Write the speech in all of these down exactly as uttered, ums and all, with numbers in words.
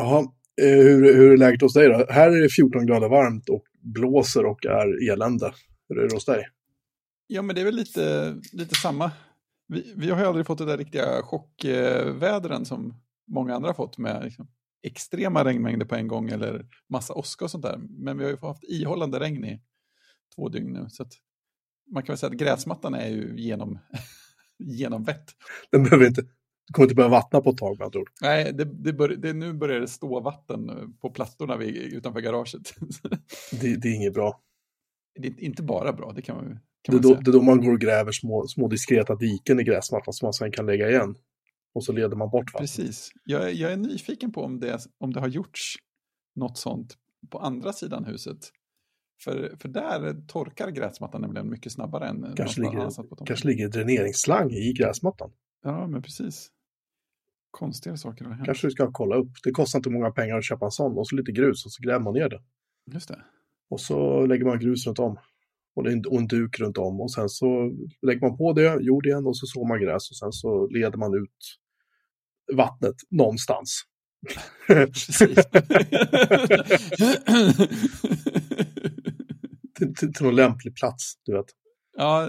Jaha, hur, hur är läget hos dig då? Här är det fjorton grader varmt och blåser och är elände. Hur är det hos dig? Ja, men det är väl lite, lite samma. Vi, vi har ju aldrig fått det där riktiga chockvädren som många andra har fått med liksom, extrema regnmängder på en gång eller massa åska och sånt där. Men vi har ju haft ihållande regn i två dygn nu. Så att man kan väl säga att gräsmattan är ju genom, genom vett. Den behöver inte... Du kommer inte börja vattna på ett tag med andra ord. Nej, det, det bör, det, nu börjar det stå vatten på plattorna vid, utanför garaget. det, det är inget bra. Det är inte bara bra, det kan man, kan det man då, säga. Det är då man går och gräver små, små diskreta diken i gräsmattan som man sen kan lägga igen. Och så leder man bort vatten. Precis. Jag, jag är nyfiken på om det, om det har gjorts något sånt på andra sidan huset. För, för där torkar gräsmattan nämligen mycket snabbare än... Kanske ligger, kanske ligger dräneringsslang i gräsmattan. Ja, men precis. Konstiga saker har hänt. Kanske vi ska kolla upp. Det kostar inte många pengar att köpa en sån. Och så lite grus och så gräver man ner det. Just det. Och så lägger man grus runt om. Och en, och en duk runt om. Och sen så lägger man på det, jord igen. Och så sår man gräs. Och sen så leder man ut vattnet någonstans. Precis. till, till, till någon lämplig plats, du vet. Ja,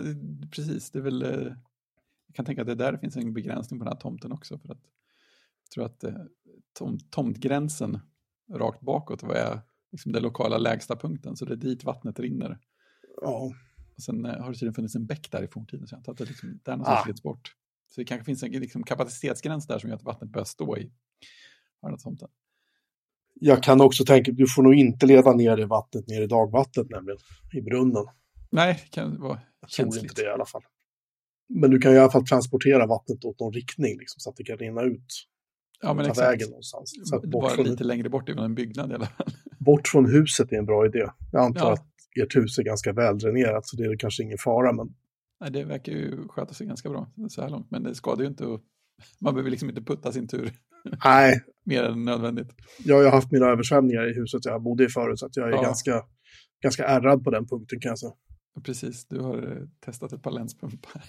precis. Det är väl... Jag kan tänka att det där finns en begränsning på den här tomten också. För att jag tror att eh, tom, tomtgränsen rakt bakåt var liksom den lokala lägsta punkten. Så det är dit vattnet rinner. Ja. Och sen eh, har det tydligen funnits en bäck där i forntiden. Så jag antar att det liksom, där någonstans ah. leds bort. Så det kanske finns en liksom, kapacitetsgräns där som gör att vattnet börjar stå i den tomten. Jag kan också tänka att du får nog inte leda ner i vattnet, ner i dagvattnet nämligen. I brunnen. Nej, det kan vara jag känsligt. Jag tror inte det i alla fall. Men du kan ju i alla fall transportera vattnet åt någon riktning liksom, så att det kan rinna ut. Ja, men exakt. Vägen någonstans. Så att bort bara från lite längre bort ifrån en byggnad i alla fall. Bort från huset är en bra idé. Jag antar ja. att ert hus är ganska väldränerat så det är kanske ingen fara. Men... Nej, det verkar ju sköta sig ganska bra så här långt. Men det skadar ju inte och man behöver liksom inte putta sin tur. Nej. Mer än nödvändigt. Jag har haft mina översvämningar i huset jag bodde i förut så att jag är ja. ganska, ganska ärrad på den punkten kan jag säga. Precis, du har testat ett par länspumpar.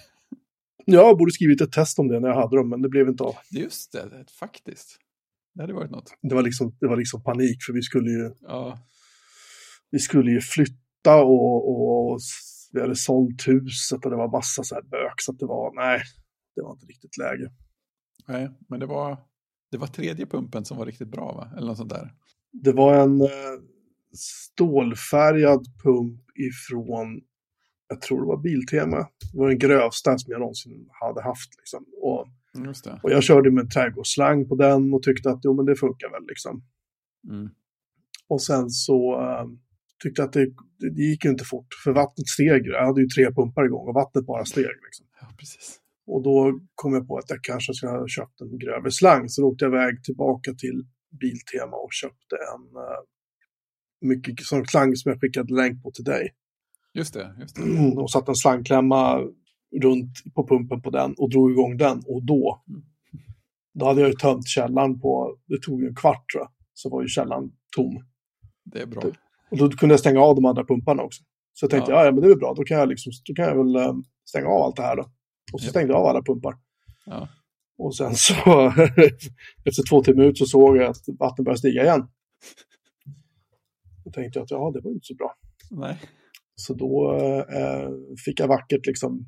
Jag borde skrivit ett test om det när jag hade dem, men det blev inte av. Just det, faktiskt. Det hade varit något. Det var liksom, det var liksom panik, för vi skulle ju, ja. vi skulle ju flytta och, och, och vi hade sålt huset och det var massa så här bök, så att det var, nej, det var inte riktigt läge. Nej, men det var, det var tredje pumpen som var riktigt bra, va? Eller något sånt där. Det var en stålfärgad pump ifrån... Jag tror det var Biltema. Det var den grövsta som jag någonsin hade haft. Liksom. Och, Just det. och jag körde med en trädgårdsslang på den och tyckte att jo, men det funkar väl. Liksom. Mm. Och sen så äh, tyckte jag att det, det gick ju inte fort. För vattnet steg. Jag hade ju tre pumpar igång och vattnet bara steg. Liksom. Ja, precis. Och då kom jag på att jag kanske skulle ha köpt en grövre slang. Så då åkte jag iväg tillbaka till Biltema och köpte en äh, mycket sån slang som jag skickade länk på till dig. Just det, just det. Mm, och satt en slangklämma runt på pumpen på den och drog igång den. Och då, mm. då hade jag ju tömt källan på, det tog en kvart tror jag, så var ju källan tom. Det är bra. Det, och då kunde jag stänga av de andra pumparna också. Så jag tänkte, ja, ja men det är bra, då kan jag, liksom, då kan jag väl äm, stänga av allt det här då. Och så yep. stängde jag av alla pumpar. Ja. Och sen så, efter två timmar ut så såg jag att vattnet började stiga igen. Då tänkte jag att ja, det var inte så bra. Nej. Så då eh, fick jag vackert liksom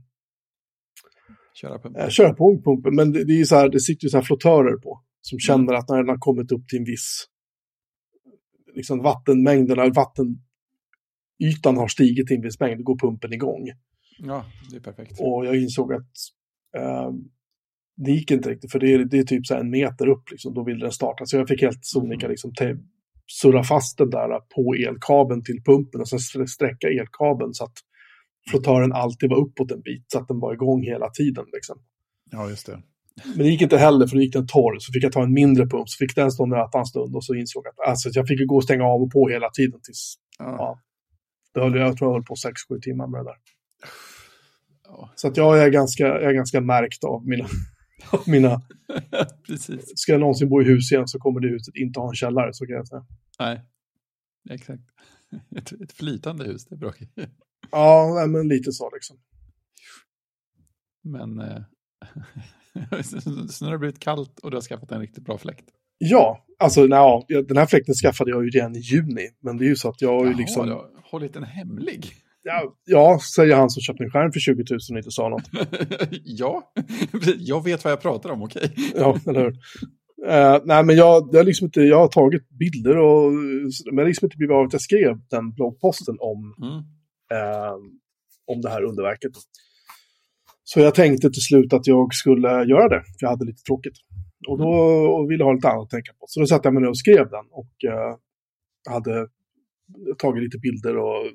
köra pumpen. Eh, köra på pumpen. Men det, det är ju så här, det sitter ju så här flottörer på som känner mm. att när den har kommit upp till en viss liksom vattenmängd eller vattenytan har stigit till en viss mängd, då går pumpen igång. Ja, det är perfekt. Och jag insåg att eh, det gick inte riktigt, för det är, det är typ så här en meter upp liksom, då ville den starta. Så jag fick helt sonika mm. liksom te- surra fast den där på elkabeln till pumpen och sen sträcka elkabeln så att flottören alltid var uppåt en bit så att den var igång hela tiden liksom. Ja, just det. Men det gick inte heller för det gick den torr så fick jag ta en mindre pump så fick den stå nära en stund och så insåg att alltså, jag fick ju gå och stänga av och på hela tiden tills ja. Ja, det höll, jag tror jag höll på sex sju timmar med det där. Ja. Så att jag är ganska, jag är ganska märkt av mina mina precis. Ska jag någonsin bo i hus igen så kommer det huset inte ha en källare så kan jag säga. Nej, exakt. Ett, ett flytande hus, det är bra. Ja, men lite så liksom. Men eh, snurrar det blivit kallt och du har skaffat en riktigt bra fläkt. Ja, alltså na, den här fläkten skaffade jag ju redan i juni. Men det är ju så att jag har ju liksom... Jaha, jag har lite en hemlig... Ja, ja, säger han som köpte en skärm för tjugo tusen och inte sa något. Ja, jag vet vad jag pratar om, okej. Okay. Ja, eller hur? Uh, nej, men jag, jag, liksom inte, jag har tagit bilder och men liksom inte blivit av att jag skrev den bloggposten om, mm. uh, om det här underverket. Så jag tänkte till slut att jag skulle göra det, för jag hade lite tråkigt. Och då och ville ha lite annat att tänka på. Så då satt jag mig ner och skrev den och uh, hade tagit lite bilder och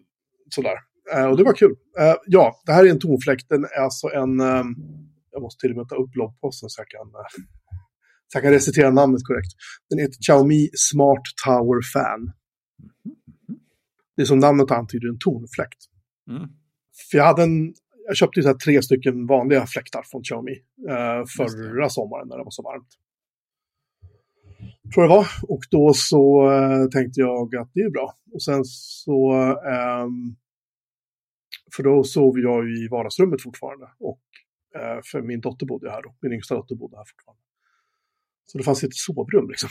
sådär. Uh, och det var kul. Uh, ja, det här är en tornfläkt. Den är alltså en... Uh, jag måste till och med ta upp bloggposten så jag kan... Uh, Så jag kan recitera namnet korrekt. Den heter Xiaomi Smart Tower Fan. Det är som namnet antyder, en tornfläkt. Mm. För jag hade en, jag köpte så här tre stycken vanliga fläktar från Xiaomi eh, förra sommaren när det var så varmt. Tror jag det var. Och då så eh, tänkte jag att det är bra. Och sen så eh, för då sov jag ju i vardagsrummet fortfarande. Och eh, för min dotter bodde här då. Min yngsta dotter bodde här fortfarande. Så det fanns ett sovrum liksom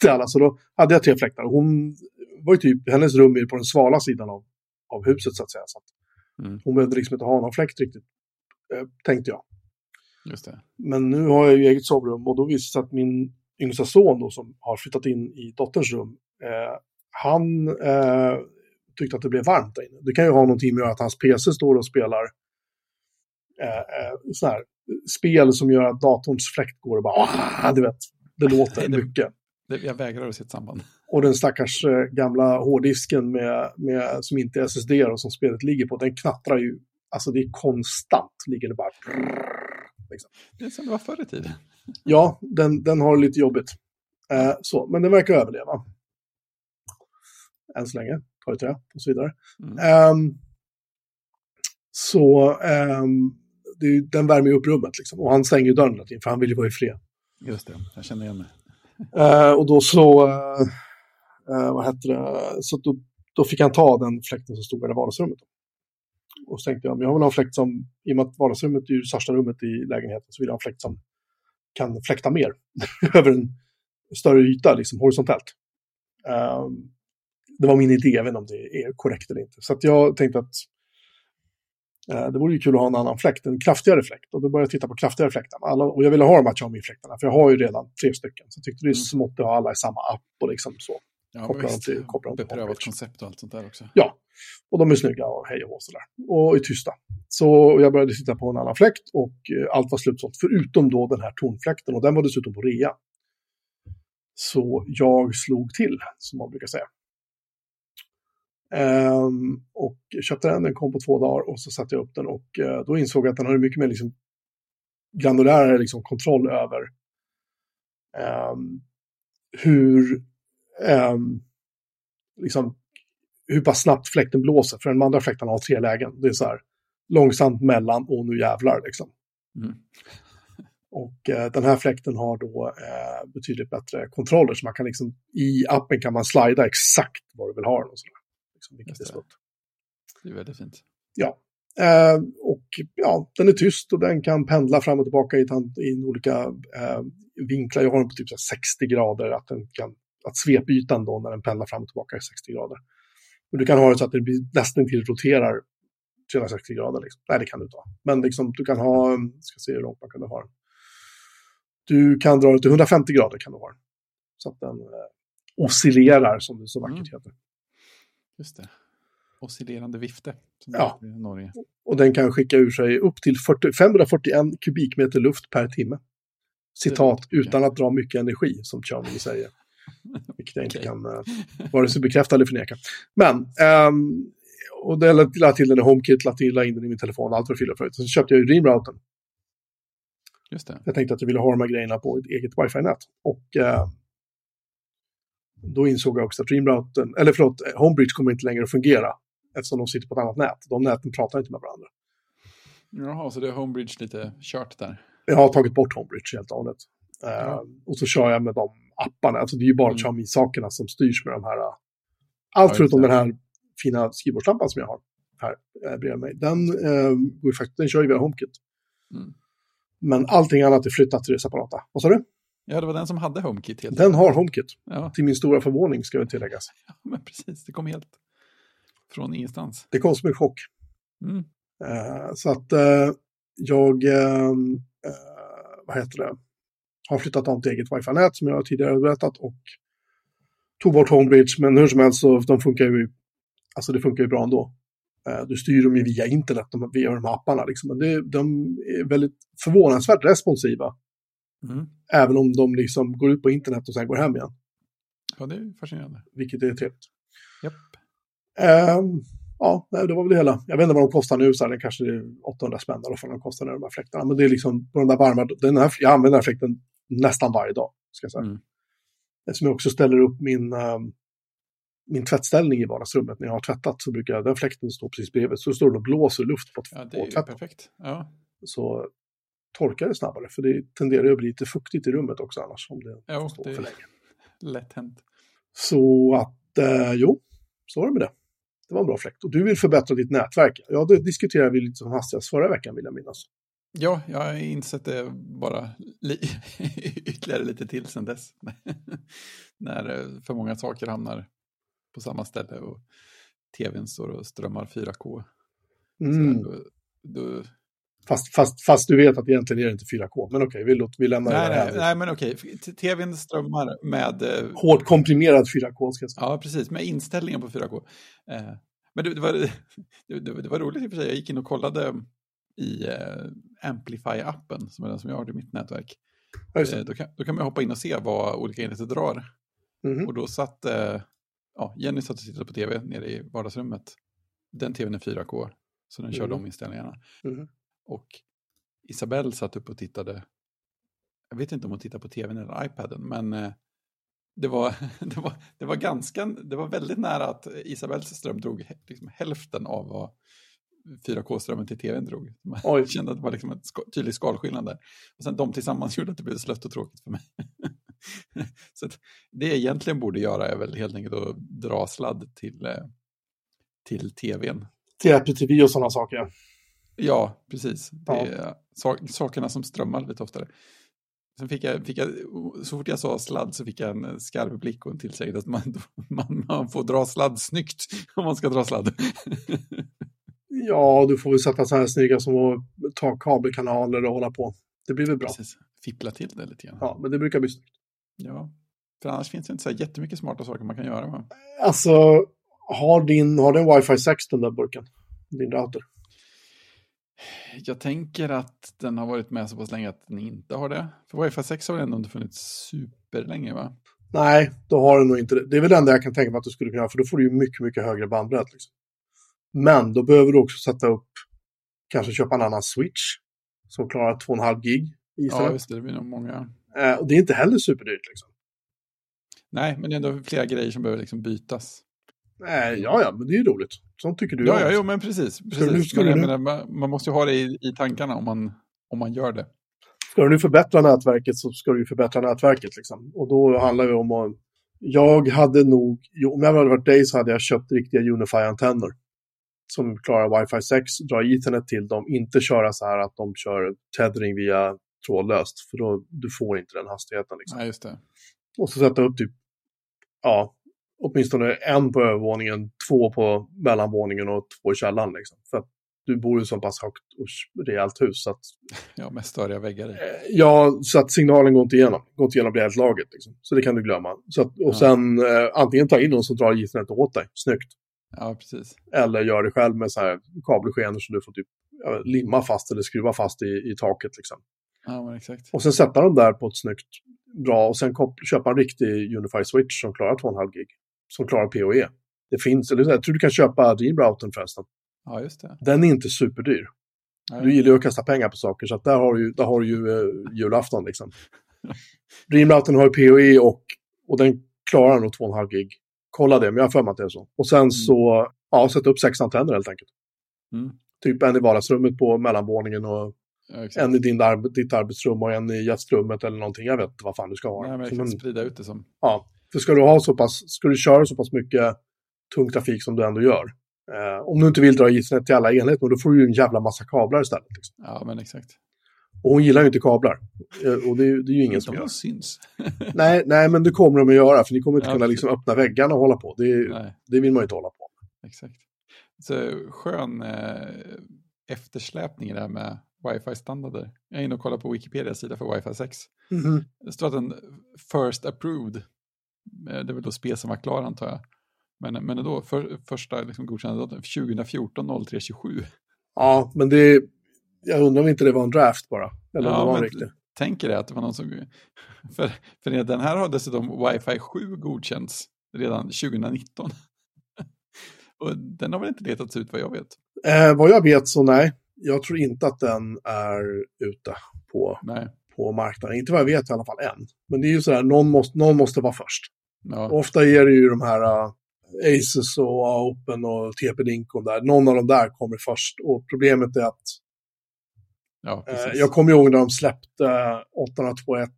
till alla. Så då hade jag tre fläktar. Hon var ju typ, hennes rum är på den svala sidan av, av huset så att säga. Så att mm. hon behövde liksom inte ha någon fläkt riktigt, tänkte jag. Just det. Men nu har jag ju eget sovrum. Och då visste jag att min yngsta son då, som har flyttat in i dotterns rum. Eh, han eh, tyckte att det blev varmt där inne. Det kan ju ha någonting med att hans P C står och spelar eh, sån här. Spel som gör att datorns fläkt går och bara, du vet, det låter det, mycket. Det, jag vägrar att se ett samband. Och den stackars eh, gamla hårddisken med, med, som inte är S S D och som spelet ligger på, den knattrar ju, alltså det är konstant, ligger det bara brrr, liksom. Det är som det var förr i tiden. Ja, den, den har lite jobbigt. Eh, så, men den verkar överleva. Än så länge, tar ju trä och så vidare. Mm. Eh, så eh, den värmer ju upp rummet liksom. Och han stänger ju dörren latin, för han vill ju vara i fred. Just det, jag känner igen mig. Uh, och då så uh, uh, vad heter det? Så då, då fick han ta den fläkten som stod i vardagsrummet. Och så tänkte jag, men jag vill ha en fläkt som, i och med att vardagsrummet är ju största rummet i lägenheten, så vill jag ha en fläkt som kan fläkta mer över en större yta, liksom horisontellt. Uh, det var min idé, även om det är korrekt eller inte. Så att jag tänkte att det vore ju kul att ha en annan fläkt, en kraftigare fläkt. Och då började jag titta på kraftigare fläktar. Alla, och jag ville ha de här Xiaomi-fläktarna, för jag har ju redan tre stycken. Så jag tyckte det är smått att ha alla i samma app och liksom så. Ja, kopplar dem till, kopplar dem till beprövat koncept och allt sånt där också. Ja, och de är snygga och hej och sådär. Och är tysta. Så jag började titta på en annan fläkt och allt var slutsålt. Förutom då den här tornfläkten, och den var dessutom på rea. Så jag slog till, som man brukar säga. Um, och köpte den, den kom på två dagar och så satte jag upp den och uh, då insåg jag att den hade mycket mer liksom, granulärare liksom, kontroll över um, hur um, liksom, hur pass snabbt fläkten blåser, för den andra fläkten har tre lägen, det är så här långsamt, mellan och nu jävlar liksom. Mm. Och eh, den här fläkten har då eh, betydligt bättre kontroller, så man kan liksom, i appen kan man slida exakt vad du vill ha den och sådär. Liksom, vilket är smått. Det är väldigt fint. Ja. Eh, och ja, den är tyst och den kan pendla fram och tillbaka i, i olika eh, vinklar. Jag har den på typ så här sextio grader, att, den kan, att svepytan då när den pendlar fram och tillbaka är sextio grader. Och du kan ha det så att den blir, nästan till roterar trehundrasextio grader. Liksom. Nej, det kan du inte ha. Men liksom, du kan ha, ska se hur långt man kan ha den. Du kan dra det till hundrafemtio grader kan du ha den. Så att den eh, oscillerar, som det så vackert heter. Mm. Just det. Oscillerande vifte. Ja. I Norge. Och den kan skicka ur sig upp till fyrtio, femhundrafyrtioen kubikmeter luft per timme. Citat, utan att dra mycket energi, som Xiaomi säger. Vilket jag inte okay. kan eh, vare sig bekräfta eller förneka. Men, ehm, och det lade till den i HomeKit, lade till in den i min telefon, allt för fyller förut. Så köpte jag ju Dream-routern. Just det. Jag tänkte att jag ville ha de här grejerna på ett eget Wi-Fi-nät. Och eh, då insåg jag också att Dream-routern, eller förlåt, Homebridge kommer inte längre att fungera eftersom de sitter på ett annat nät. De näten pratar inte med varandra. Jaha, så det är Homebridge lite kört där? Jag har tagit bort Homebridge helt och hållet. Mm. Eh, och så kör jag med de apparna. Alltså det är ju bara mm. Xiaomi-sakerna som styrs med de här. Allt ja, förutom den här fina skrivbordslampan som jag har här eh, bredvid mig. Den, eh, går ju faktiskt, den kör ju via HomeKit. Mm. Men allting annat är flyttat till det separata. Vad sa du? Ja, det var den som hade HomeKit. Helt den har HomeKit. Ja. Till min stora förvåning ska jag tilläggas. Ja, men precis. Det kom helt från ingenstans. Det kom som en chock. Mm. Uh, så att uh, jag uh, vad heter det? Har flyttat an till eget Wi-Fi-nät som jag tidigare berättat och tog bort Homebridge, men hur som helst så de funkar ju, alltså det funkar ju bra ändå. Du styr dem ju via internet, de, via de här apparna liksom. Men det, de är väldigt förvånansvärt responsiva. Mm. Även om de liksom går ut på internet och sen går hem igen. Ja, det är fascinerande. Vilket är trevligt. Japp. Um, ja, det var väl det hela. Jag vet inte vad de kostar nu, så här, det kanske är åttahundra spänn eller vad de kostar nu, de här fläktarna. Men det är liksom på de där varma, den här, jag använder den här fläkten nästan varje dag, ska jag säga. Mm. Eftersom jag också ställer upp min, um, min tvättställning i vardagsrummet. När jag har tvättat så brukar jag, den fläkten står precis bredvid. Så står det och blåser luft på tvätten. Ja, det är ju perfekt. Ja. Så torkar det snabbare. För det tenderar att bli lite fuktigt i rummet också annars. Om det ja, står det för länge. Lätt hänt. Så att, eh, jo, så var det med det. Det var en bra fläkt. Och du vill förbättra ditt nätverk. Ja, det diskuterade vi lite som hastigast förra veckan, vill jag minnas. Ja, jag har insett det bara li- ytterligare lite till sen dess. När för många saker hamnar på samma ställe och tvn står och strömmar fyra K. Mm. Då, då... Fast, fast, fast du vet att egentligen är det inte fyra K. Men okej, vi, låter, vi lämnar nej, det här. Nej, nej men okej. Tvn strömmar med... Eh... Hårt komprimerad fyra K. Ska jag säga. Ja, precis. Med inställningen på fyra K. Eh, men det, det, var, det, det var roligt i och för sig. Jag gick in och kollade... i eh, Amplify-appen som är den som jag har i mitt nätverk. Eh, då, kan, då kan man hoppa in och se vad olika enheter drar. Mm-hmm. Och då satt eh, ja, Jenny satt och tittade på tv nere i vardagsrummet. Den tvn är fyra K så den kör mm-hmm. de inställningarna. Mm-hmm. Och Isabelle satt upp och tittade, jag vet inte om hon tittade på tvn eller iPaden, men eh, det, var, det, var, det var ganska det var väldigt nära att Isabelles ström drog liksom, hälften av vad fyra K-strömmen till tvn drog. Man Oj. Kände att det var liksom en sk- tydlig skalskillnad där. Och sen de tillsammans gjorde att det blev slött och tråkigt för mig. Så att det jag egentligen borde göra är väl helt enkelt att dra sladd till, till tvn. Till Apple T V och sådana saker. Ja, precis. Ja. Det är sak- sakerna som strömmar lite oftare. Sen fick jag, fick jag, så fort jag sa sladd så fick jag en skarp blick och en tillsägelse att man, man, man får dra sladd snyggt om man ska dra sladd. Ja, du får väl sätta så här snygga som att ta kabelkanaler och hålla på. Det blir väl bra. Precis. Fippla till det lite grann. Ja, men det brukar bli snyggt. Ja, för annars finns det inte så här jättemycket smarta saker man kan göra med. Alltså, har din, har den Wi-Fi sex den där burken? Din router? Jag tänker att den har varit med så pass länge att den inte har det. För Wi-Fi sex har ändå inte funnits superlänge, va? Nej, då har den nog inte det. Det är väl det enda jag kan tänka mig att du skulle kunna göra, för då får du ju mycket, mycket högre bandbredd liksom. Men då behöver du också sätta upp, kanske köpa en annan switch som klarar två komma fem gig. Ja, visst, det blir nog många. Eh, och det är inte heller superdyrt liksom. Nej, men det är ändå flera grejer som behöver liksom bytas. Nej, eh, ja, ja, men det är ju roligt. Sånt tycker du. Ja, ja, jo, men precis. precis. Ska du, ska men, du nu... menar, man måste ju ha det i, i tankarna om man, om man gör det. Ska du nu förbättra nätverket så ska du ju förbättra nätverket liksom. Och då handlar det om att jag hade nog, om jag hade varit dig så hade jag köpt riktiga Unify-antenner. Som klarar Wi-Fi sex, dra ethernet till dem, inte köra så här att de kör tethering via trådlöst, för då du får inte den hastigheten liksom. Ja, just det. Och så sätta upp typ ja, åtminstone en på övervåningen, två på mellanvåningen och två i källaren liksom. För att du bor ju så pass högt och rejält hus så att ja, med störiga väggar i. Ja, så att signalen går inte igenom, går inte igenom rejält laget liksom. Så det kan du glömma. Så att, och ja. Sen eh, antingen ta in någon som drar ethernet åt dig, snyggt. Ja, precis. Eller gör det själv med så här kabelskenor som du får typ ja, limma fast eller skruva fast i, i taket liksom. Ja, men exakt. Och sen sätta dem där på ett snyggt bra och sen kop- köpa en riktig Unify Switch som klarar två komma fem gig. Som klarar P O E. Det finns, eller jag tror du kan köpa Dream-routern förresten. Ja, just det. Den är inte superdyr. Ja, du gillar ju att kasta pengar på saker så att där har du, där har du ju eh, julafton liksom. Dream-routern har ju P O E och, och den klarar nog två komma fem gig. Kolla det, men jag har för mig att det är så. Och sen mm. så, ja, sätta upp sex antenner helt enkelt. Mm. Typ en i vardagsrummet på mellanvåningen och ja, en i din, ditt arbetsrum och en i gästrummet eller någonting. Jag vet inte vad fan du ska ha. Nej, men jag kan sprida ut det som. Ja, för ska du ha så pass, ska du köra så pass mycket tung trafik som du ändå gör. Eh, om du inte vill dra gissnet till alla enheter, då får du ju en jävla massa kablar istället. Liksom. Ja, men exakt. Och hon gillar ju inte kablar. Och det, det är ju ingen som gör. Syns. nej, nej, men det kommer de att göra. För ni kommer inte ja, kunna liksom öppna väggarna och hålla på. Det, det vill man ju inte hålla på. Exakt. Så skön eh, eftersläpning där med Wi-Fi-standarder. Jag är inne och kollar på Wikipedia-sida för Wi-Fi sex. Mm-hmm. Det står att den first approved. Det var då spel som var klar, antar jag. Men, men då för, första liksom godkända tjugofjorton noll tre tjugosju. Ja, men det... Jag undrar om inte det var en draft bara. Eller ja, det var riktigt. Tänker det att det var någon som... För, för den här har dessutom Wi-Fi sju godkänts redan tjugonitton. Och den har väl inte letats ut vad jag vet? Eh, vad jag vet så nej. Jag tror inte att den är ute på, på marknaden. Inte vad jag vet i alla fall än. Men det är ju sådär, någon måste, någon måste vara först. Ja. Ofta är det ju de här uh, Asus och Open och T P-Link och där. Någon av dem där kommer först. Och problemet är att ja, jag kommer ihåg när de släppte åtta noll två punkt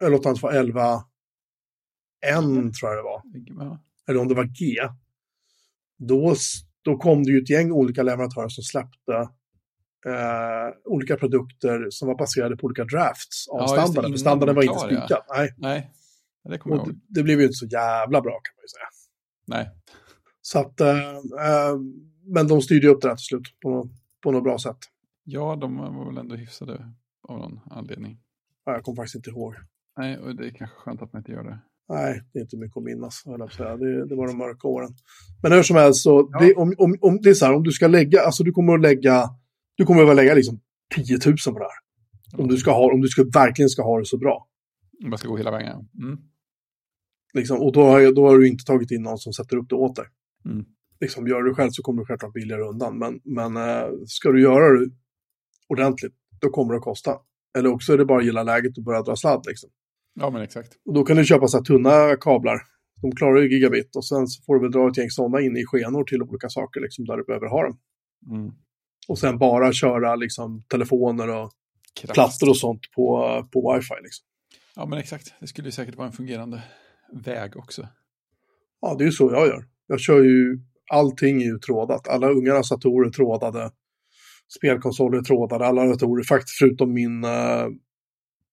ett eller åtta noll två punkt elva N tror jag det var. Eller om det var G. Då, då kom det ju ett gäng olika leverantörer som släppte eh, olika produkter som var baserade på olika drafts av ja, standarden. För standarden var klar, inte spikad. Ja. Nej. Nej. Det, kommer jag ihåg. Det, det blev ju inte så jävla bra kan man ju säga. Nej. Så att, eh, men de styrde upp det här till slut på, på något bra sätt. Ja, de var väl ändå hyfsade av någon anledning. Ja, jag kommer faktiskt inte ihåg. Nej, och det är kanske skönt att man inte gör det. Nej, det är inte mycket att minnas. Det, det var de mörka åren. Men hur som helst, så ja. det, om, om, om, det är så här, om du ska lägga, alltså du kommer att lägga, du kommer att lägga liksom tio tusen på det här. Ja. Om du, ska ha, om du ska, verkligen ska ha det så bra. Om man ska gå hela vägen. Mm. Liksom, och då har, jag, då har du inte tagit in någon som sätter upp det åt dig. Mm. Liksom, gör du själv så kommer du självklart billigare undan. Men, men äh, ska du göra det ordentligt, då kommer det att kosta. Eller också är det bara att gilla läget och börja dra sladd liksom. Ja, men exakt. Och då kan du köpa så här tunna kablar. De klarar ju gigabit och sen så får du väl dra ett gäng sådana in i skenor till olika saker liksom där du behöver ha dem. Mm. Och sen bara köra liksom telefoner och Kraft. plattor och sånt på, på Wi-Fi liksom. Ja, men exakt. Det skulle ju säkert vara en fungerande väg också. Ja, det är ju så jag gör. Jag kör ju, allting är ju trådat. Alla ungarna satorer trådade. Spelkonsoler trådade, alla datorer faktiskt förutom min uh,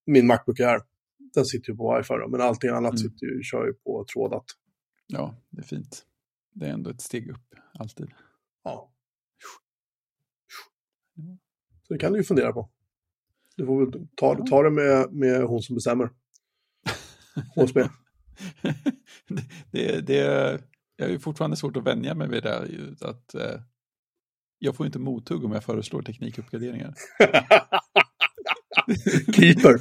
min MacBook Air. Den sitter ju på Wi-Fi då, men allting annat mm. sitter ju, kör ju på trådat. Ja, det är fint. Det är ändå ett steg upp alltid. Ja. Så det kan du ju fundera på. Du får väl ta, ja. ta det med, med hon som bestämmer. H S B. det, det är jag är ju fortfarande svårt att vänja mig vid det här, att uh... jag får inte mothugg om jag föreslår teknikuppgraderingar. Keeper.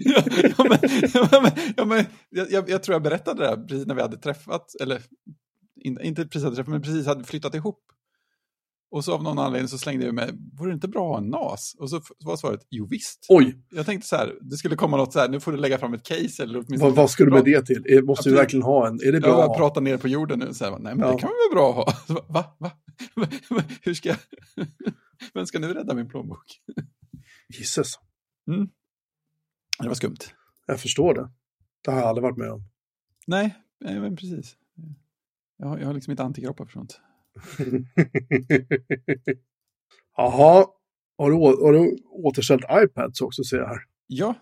ja, ja, men, ja, men, ja, men, jag, jag tror jag berättade det här precis när vi hade träffat. Eller in, inte precis hade träffat, men precis hade flyttat ihop. Och så av någon anledning så slängde jag mig. Vore det inte bra att ha en N A S? Och så var svaret, jo visst. Oj. Jag tänkte så här, det skulle komma något så här. Nu får du lägga fram ett case. Eller åtminstone vad, vad ska du med bra. Det till? Måste du verkligen ha en? Är det bra jag, jag pratar ner på jorden nu. Så här, nej men ja. Det kan väl vara bra att ha. Så, va? Va? Hur ska jag... Vem ska nu rädda min plånbok? Jesus. Mm. Det var skumt. Jag förstår det. Det har jag aldrig varit med om. Nej, men precis. Jag har, jag har liksom inte antikroppar för sånt. Jaha. Har du, har du återställt iPads också, ser jag här? Ja,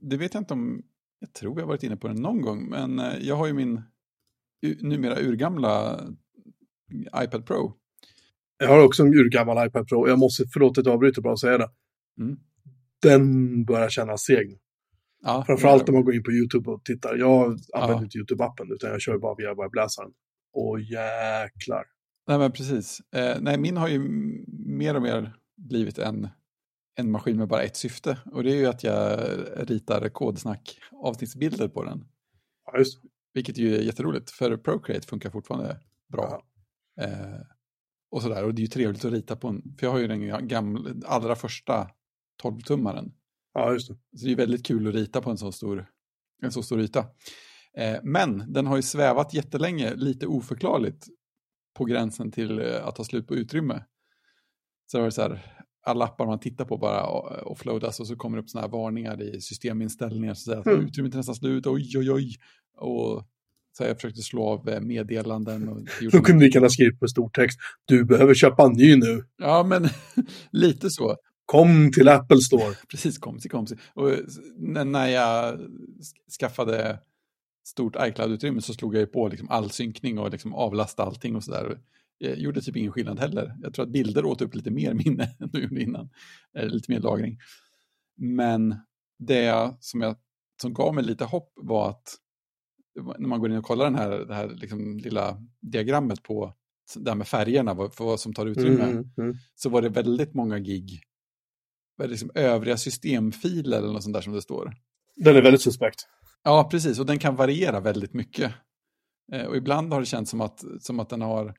det vet jag inte om... Jag tror jag varit inne på den någon gång. Men jag har ju min numera urgamla iPad Pro. Jag har också en urgammal iPad Pro. Jag måste, förlåt att jag avbryter bara och säga det. Mm. Den börjar kännas seg. Ja, framförallt ja. När man går in på YouTube och tittar. Jag använder ja. inte YouTube-appen utan jag kör bara via webbläsaren. Åh jäklar. Nej men precis. Eh, nej, min har ju mer och mer blivit en, en maskin med bara ett syfte. Och det är ju att jag ritar kodsnack avsnittsbilder på den. Ja, just. Vilket ju är jätteroligt. För Procreate funkar fortfarande bra. Ja. Eh, Och, sådär. Och det är ju trevligt att rita på en... För jag har ju den gamla, allra första tolv-tummaren. Ja, just det. Så det är ju väldigt kul att rita på en så stor, en så stor yta. Eh, men den har ju svävat jättelänge, lite oförklarligt, på gränsen till att ta slut på utrymme. Så det var så här, alla appar man tittar på bara offloadas och så kommer det upp såna här varningar i systeminställningar. Så att mm. utrymmet är nästan slut, oj, oj, oj. Och... Så jag försökte slå av meddelanden. Och då kunde ni kunna skriva på stor text. Du behöver köpa en ny nu. Ja, men lite så. Kom till Apple Store. Precis, kom till, kom till. Och när jag skaffade stort iCloud-utrymme så slog jag ju på liksom all synkning och liksom avlastade allting och sådär. Jag gjorde typ ingen skillnad heller. Jag tror att bilder åt upp lite mer minne än du gjorde innan. Eller lite mer lagring. Men det som, jag, som gav mig lite hopp var att när man går in och kollar den här, det här liksom lilla diagrammet på det här med färgerna, vad, vad som tar utrymme, mm, mm. så var det väldigt många gig. Vad är det som övriga systemfiler eller något sånt där som det står? Den är väldigt suspekt. Ja, precis. Och den kan variera väldigt mycket. Eh, och ibland har det känts som att, som att den har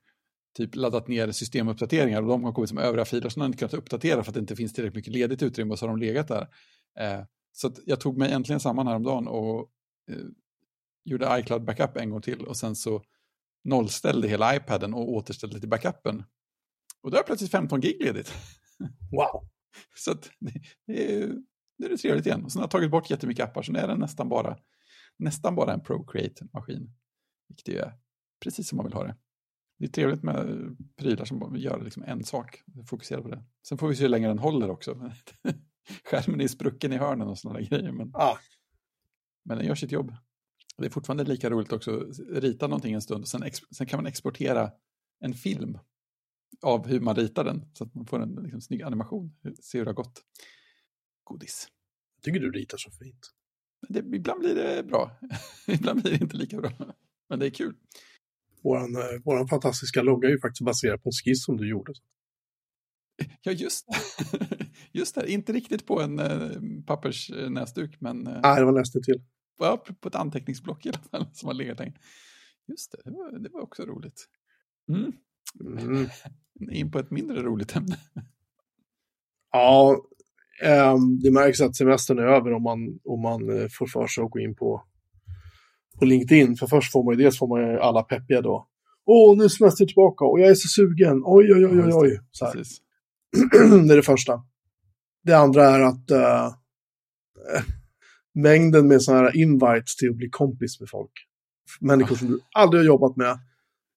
typ laddat ner systemuppdateringar och de har kommit som övriga filer som den inte kunnat uppdatera för att det inte finns tillräckligt mycket ledigt utrymme och så har de legat där. Eh, så att jag tog mig äntligen samman häromdagen och eh, gjorde iCloud backup en gång till och sen så nollställde hela iPaden och återställde till backupen. Och då har plötsligt femton gig ledigt. Wow! Så att det är, det är trevligt igen. Och sen har jag tagit bort jättemycket appar så nu är den nästan bara, nästan bara en Procreate-maskin. Vilket är precis som man vill ha det. Det är trevligt med prylar som gör liksom en sak. Fokusera på det. Sen får vi se hur länge den håller också. Skärmen är sprucken i hörnen och sådana grejer. Men, ah. men den gör sitt jobb. Det är fortfarande lika roligt också att rita någonting en stund. Och sen, ex- sen kan man exportera en film av hur man ritar den. Så att man får en liksom, snygg animation. Se hur det har gått. Godis. Jag tycker du ritar så fint. Det, ibland blir det bra. Ibland blir det inte lika bra. Men det är kul. Våran, våran fantastiska logga är ju faktiskt baserad på en skiss som du gjorde. Ja, just just det. Inte riktigt på en äh, pappersnäsduk, men... Nej, äh, ah, det var nästan till. Ja, på ett anteckningsblock i alla fall som har legat länge. Just det, det var, det var också roligt. Mm. Mm. In på ett mindre roligt ämne. Ja, äm, det märks att semestern är över om man, om man får för sig att gå in på, på LinkedIn. För först får man ju dels får man ju alla peppiga då. Åh, nu är semestern tillbaka och jag är så sugen. Oj, oj, oj, oj, oj. Så här. Det är det första. Det andra är att äh, mängden med sådana här invites till att bli kompis med folk. Människor som du aldrig har jobbat med.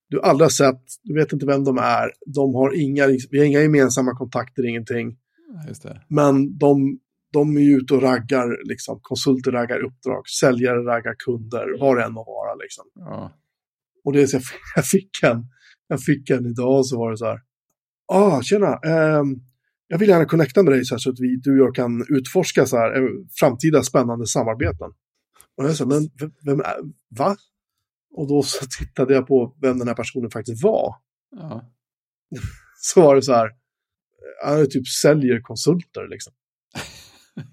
Du aldrig har sett, du vet inte vem de är. De har inga, vi har inga gemensamma kontakter, ingenting. Just det. Men de, de är ju ute och raggar, liksom, konsulter raggar uppdrag, säljare raggar kunder, var det än att vara. Liksom. Ja. Och det är så jag, jag fick en, jag fick en idag så var det så här. Ah, tjena, eh, jag vill gärna connecta med dig så, här, så att vi, du och jag kan utforska så här, framtida spännande samarbeten. Och jag sa, men vem, vem är, va? Och då så tittade jag på vem den här personen faktiskt var. Ja. Så var det så här. Han är typ säljer konsulter liksom.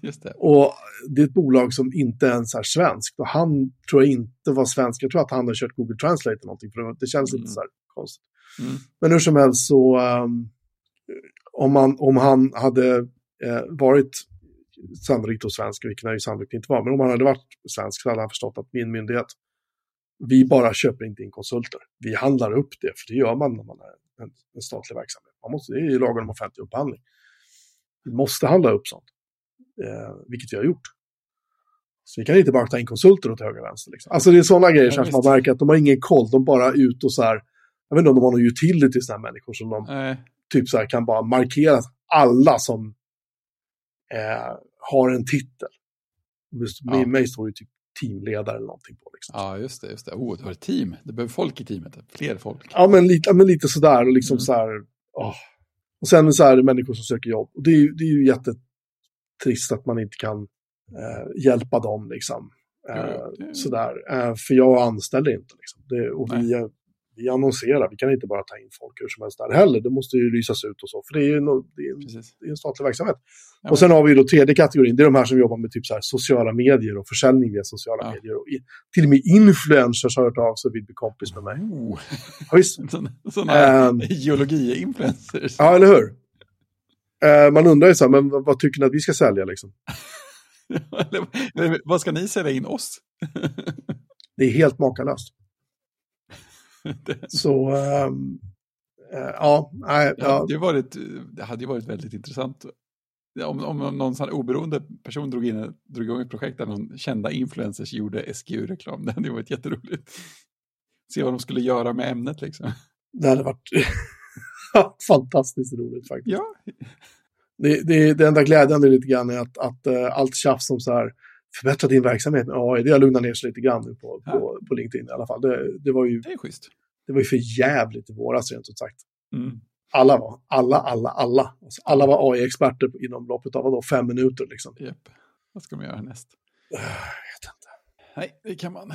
Just det. Och det är ett bolag som inte ens är svenskt. Och han tror jag inte var svensk. Jag tror att han har kört Google Translate eller någonting. För det känns mm. inte så här konstigt. Mm. Men hur som helst så. Um, om, man, om han hade eh, varit sannolikt och svensk. Vilket han ju sannolikt inte var. Men om han hade varit svensk så hade han förstått att min myndighet. Vi bara köper inte in konsulter. Vi handlar upp det, för det gör man när man är en, en statlig verksamhet. Man måste, det är ju lagen om offentlig upphandling. Vi måste handla upp sånt, eh, vilket vi har gjort. Så vi kan inte bara ta in konsulter åt höger och vänster. Liksom. Alltså det är sådana grejer ja, som man märker att de har ingen koll. De bara är ut och så här, jag vet inte om de har någon utility till sådana här människor som de Nej. typ så här kan bara markera alla som eh, har en titel. Just, ja. Med mig står det typ teamledare eller någonting på. Liksom. Ja, just det. just det. Oh, det har ett team. Det behöver folk i teamet. Fler folk. Ja, men lite, men lite sådär. Och, liksom mm. så här, oh. och sen så är det människor som söker jobb. Och det är ju, det är ju jättetrist att man inte kan eh, hjälpa dem. Liksom. Eh, ja, det... sådär. Eh, för jag anställer inte. Liksom. Det, och vi, vi annonserar. Vi kan inte bara ta in folk hur som helst där heller. Det måste ju lysas ut och så. För det är ju no, det är en, det är en statlig verksamhet. Ja, och sen har vi ju då tredje kategorin. Det är de här som jobbar med typ så här sociala medier och försäljning via sociala ja. medier. Och till och med influencers har hört av sig och vill bli kompis med mig. Oh. Ja, visst. Sådana um, geologi-influencers. Ja, eller hur? Uh, man undrar ju så här, men vad, vad tycker ni att vi ska sälja liksom? Eller, vad ska ni sälja in oss? Det är helt makalöst. Så... Um, Ja, nej, ja. Det, hade ju varit, det hade ju varit väldigt intressant om, om någon sån oberoende person drog, in, drog igång ett projekt där någon kända influencers gjorde S G U-reklam. Det hade ju varit jätteroligt. Se vad de skulle göra med ämnet liksom. Det hade varit fantastiskt roligt faktiskt. Ja. det, det, det enda glädjande lite grann är att, att uh, allt tjafs som så här förbättrar din verksamhet med A I, det har lugnat ner sig lite grann nu på, ja. på, på LinkedIn i alla fall. Det, det var ju det är schysst. Det var ju för jävligt i våras rent ut sagt. Mm. Alla var, alla, alla, alla. Alltså, alla var A I-experter inom loppet av då, fem minuter liksom. Yep. Vad ska man göra näst? Jag vet inte. Nej, det kan man.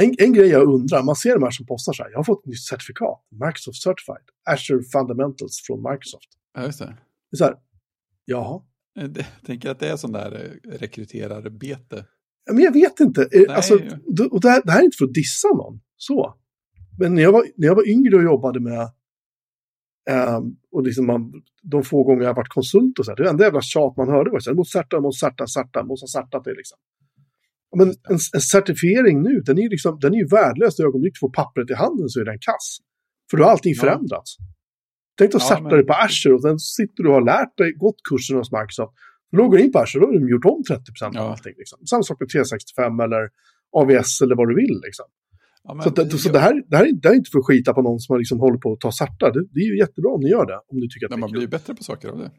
En, en grej jag undrar, man ser de här som postar så här. Jag har fått ett nytt certifikat, Microsoft Certified, Azure Fundamentals från Microsoft. Ja, just det. Det är så här, jaha. Jag tänker att det är sån där rekryterarbete. Men jag vet inte. Nej, alltså, och det, här, det här är inte för att dissa någon, så. Men när jag var, när jag var yngre och jobbade med Um, och liksom man, de få gånger jag har varit konsult och så här, det enda jävla tjat man hörde var så här, måste certa, måste certa, certa, måste certa det liksom. Men en, en certifiering nu, den är ju liksom, den är ju värdelös i ögonblick, får pappret i handen så är den kass. För då har allting förändrats. Ja. Tänk att ja, certa men... dig på Azure och sen sitter du och har lärt dig, gått kursen hos Microsoft. Då loggar du in på Azure och då har de gjort om trettio procent ja. av allting liksom. Samma sak med tre sextiofem eller A V S eller vad du vill liksom. Ja, men, så det, så det, här, det, här är, det här är inte för att skita på någon som liksom håller på att ta sarta. Det, det är ju jättebra om ni gör det. Om ni tycker att det man blir ju bättre på saker av det.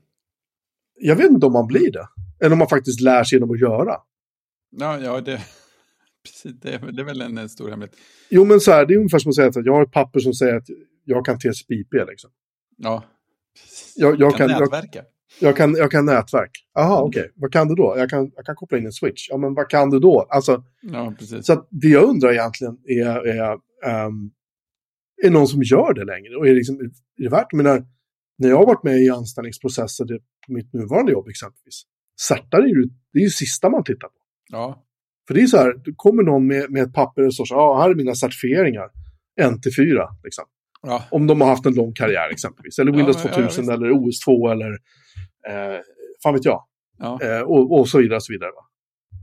Jag vet inte om man blir det. Eller om man faktiskt lär sig genom att göra. Ja, ja det, precis, det, det är väl en stor hemlighet. Jo, men så här, det är ungefär som att säga att jag har ett papper som säger att jag kan T C P I P liksom. Ja, jag, jag kan, kan nätverka. Jag, jag, kan, jag kan nätverk. Jaha, mm. okej. Okay. Vad kan du då? Jag kan, jag kan koppla in en switch. Ja, men vad kan du då? Alltså... Ja, så att det jag undrar egentligen är är, um, är någon som gör det längre och är, liksom, är det värt? Men när, när jag har varit med i anställningsprocesser det, på mitt nuvarande jobb exempelvis, certar är ju det är ju sista man tittar på. Ja. För det är så här, det kommer någon med, med ett papper och så ja ah, här är mina certifieringar en till fyra liksom. Ja. Om de har haft en lång karriär exempelvis eller Windows ja, men, tvåtusen ja, eller O S två eller eh, fan vet jag ja. eh, och, och så vidare och så vidare va.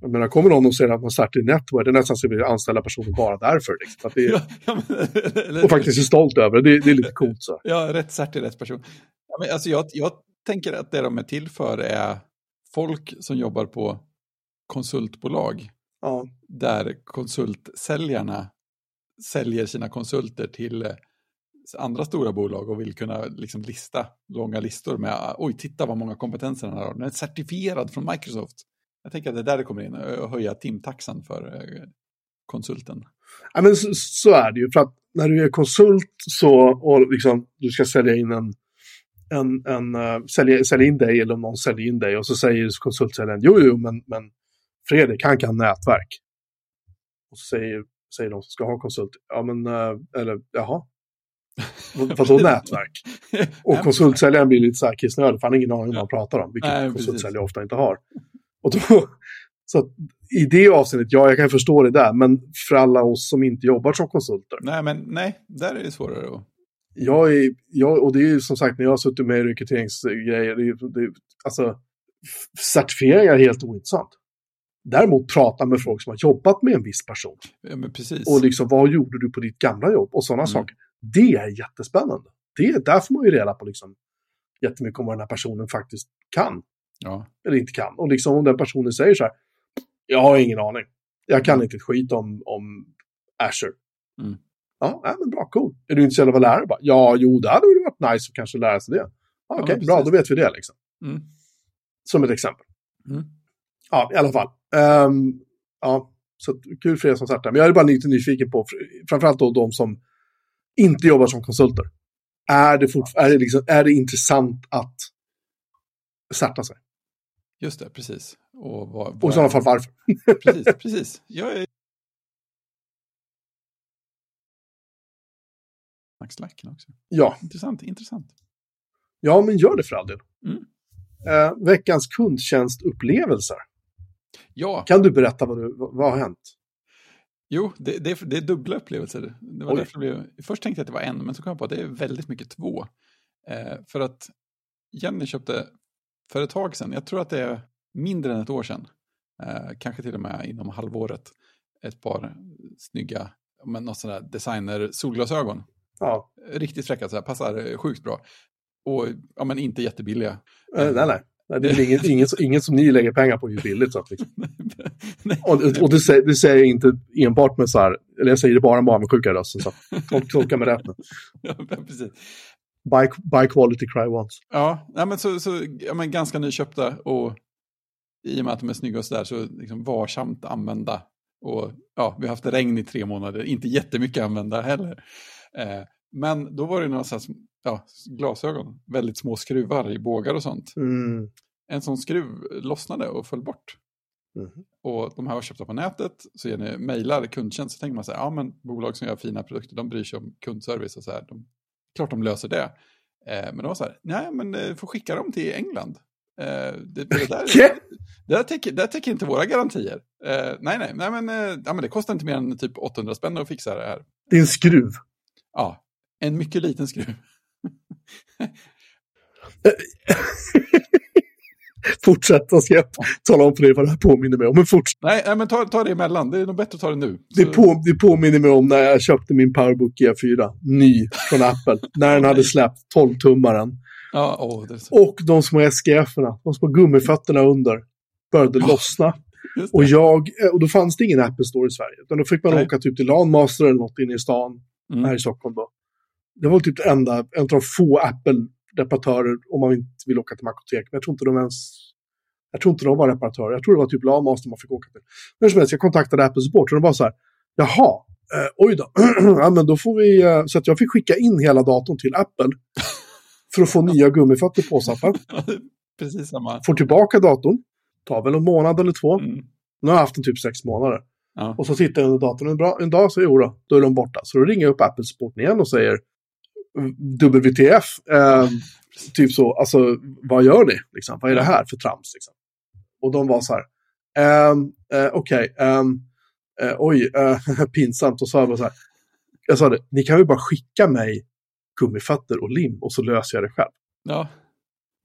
Jag menar, kommer någon och säger att man startar i network, det är nästan så att vi anställer personer bara därför. Liksom. Att det är, ja, men, och faktiskt är stolt över det. Det är, det är lite coolt så. Ja, rätt start i rätt person. Ja, men, alltså, jag, jag tänker att det de är till för är folk som jobbar på konsultbolag. Ja. Där konsultsäljarna säljer sina konsulter till andra stora bolag och vill kunna liksom lista långa listor med oj, titta vad många kompetenser den har. Den är certifierad från Microsoft. Jag tänker att det där kommer in och höja timtaxan för konsulten. Ja, men så, så är det ju. För att när du är konsult så, och liksom, du ska sälja in en, en, en uh, sälja, sälja in dig eller om någon säljer in dig och så säger konsultsäljaren, jo, jo, men, men Fredrik, han kan nätverk. Och så säger, säger de som ska ha konsult, ja, men, uh, eller, jaha. Vadå nätverk? Och konsultsäljaren blir lite så här kissnödig, för han har ingen aning om vad han pratar om, vilket nej, konsultsäljare ofta inte har. Och då, så att i det avseendet, ja jag kan förstå det där, men för alla oss som inte jobbar som konsulter. Nej, men nej, där är det svårare då. Jag är, jag, och det är ju som sagt, när jag har suttit med i rekryteringsgrejer, det, det, alltså, certifieringar är helt ointressant. Däremot prata med folk som har jobbat med en viss person. Ja, men precis. Och liksom, vad gjorde du på ditt gamla jobb? Och sådana mm. saker. Det är jättespännande. Det är därför man ju reda på liksom, jättemycket om vad den här personen faktiskt kan. Ja. Eller inte kan. Och liksom om den personen säger så här, jag har ingen aning. Jag kan inte ett skit om, om Azure. Mm. Ja, nej, men bra, cool. Är du intresserad av att lära? Bara, ja, jo, där hade det varit nice att kanske lära sig det. Ja, okej, okay, ja, bra, då vet vi det liksom. Mm. Som ett exempel. Mm. Ja, i alla fall. Um, ja, så kul för er som startar. Men jag är bara lite nyfiken på, framförallt då de som inte jobbar som konsulter. Är det, fortfar- ja. är det, liksom, är det intressant att starta sig? Just det, precis. Och, var, var... och i sådana fall varför? precis, precis. Jag är... Maxlacken också. Ja. Intressant, intressant. Ja, men gör det för all del. Mm. Eh, veckans kundtjänstupplevelser. Ja. Kan du berätta vad, du, vad har hänt? Jo, det, det, det är dubbla upplevelser. Det var därför det blev... Först tänkte jag att det var en, men så kom jag på att det är väldigt mycket två. Eh, för att Jenny köpte... För ett tag sedan, jag tror att det är mindre än ett år sedan, eh, kanske till och med inom halvåret, ett par snygga, men något sådär designer-solglasögon. Ja. Riktigt fräcka, så här, passar sjukt bra. Och ja, men inte jättebilliga. Eh, nej, nej. nej. Det är inget, inget, inget som ni lägger pengar på är ju billigt. Så att, liksom. och och det, säger, det säger jag inte enbart med så här, eller jag säger det bara med avundsjuka rösten, så tolka med rätt nu. Ja, precis. buy, buy quality, cry once. Ja, nej, men så, så ja, men ganska nyköpta, och i och med att de är snygga och sådär, så liksom varsamt använda. Och ja, vi har haft regn i tre månader, inte jättemycket använda heller. Eh, men då var det några sådär, ja, glasögon, väldigt små skruvar i bågar och sånt. Mm. En sån skruv lossnade och föll bort. Mm. Och de här var köpta på nätet, så är ni mejlar kundtjänst, så tänker man så här, ja men bolag som gör fina produkter, de bryr sig om kundservice och så här, de, klart de löser det. Eh, men de var så här, nej men eh, får skicka dem till England. Eh, det, det där, yeah. det där, täcker, det där täcker inte våra garantier. Eh, nej, nej, nej men, eh, ja, men det kostar inte mer än typ åttahundra spänn att fixa det här. Det är en skruv. Ja, en mycket liten skruv. Fortsätta, ska jag tala om för dig vad det här påminner mig om. Men forts- nej, nej, men ta, ta det emellan. Det är nog bättre att ta det nu. Det, på, det påminner mig om när jag köpte min PowerBook G fyra. Ny från Apple. När den hade släppt tolv-tummaren. Ja, åh, det är så. Och de små S G F-erna. De små gummifötterna under. Började oh, lossna. Och, jag, och då fanns det ingen Apple Store i Sverige. Utan då fick man nej. åka typ till LanMaster eller något inne i stan. Mm. Här i Stockholm då. Det var typ en av de få Apple-reparatörer om man inte vill åka till Makotek. Men jag tror inte de ens... Jag tror inte de var reparatörer. Jag tror det var typ LanMaster man fick åka till. Men som helst, jag kontaktade Apple Support och de bara så här, jaha, eh, oj då. Ja, men då får vi, eh, så att jag fick skicka in hela datorn till Apple för att få nya gummifötter påsatta. Precis samma. Får tillbaka datorn. Tar väl en månad eller två. Mm. Nu har jag haft den typ sex månader. Ja. Och så sitter jag under datorn en, bra, en dag så jo då, då är de borta. Så då ringer jag upp Apple Support igen och säger W T F, eh, typ så, alltså vad gör ni? Liksom? Vad är det här för trams? Liksom? Och de var så här, ehm, eh, okej, okay, ehm, eh, oj, eh, pinsamt. Och så var så här, jag sa det, ni kan ju bara skicka mig gummifatter och lim och så löser jag det själv. Ja.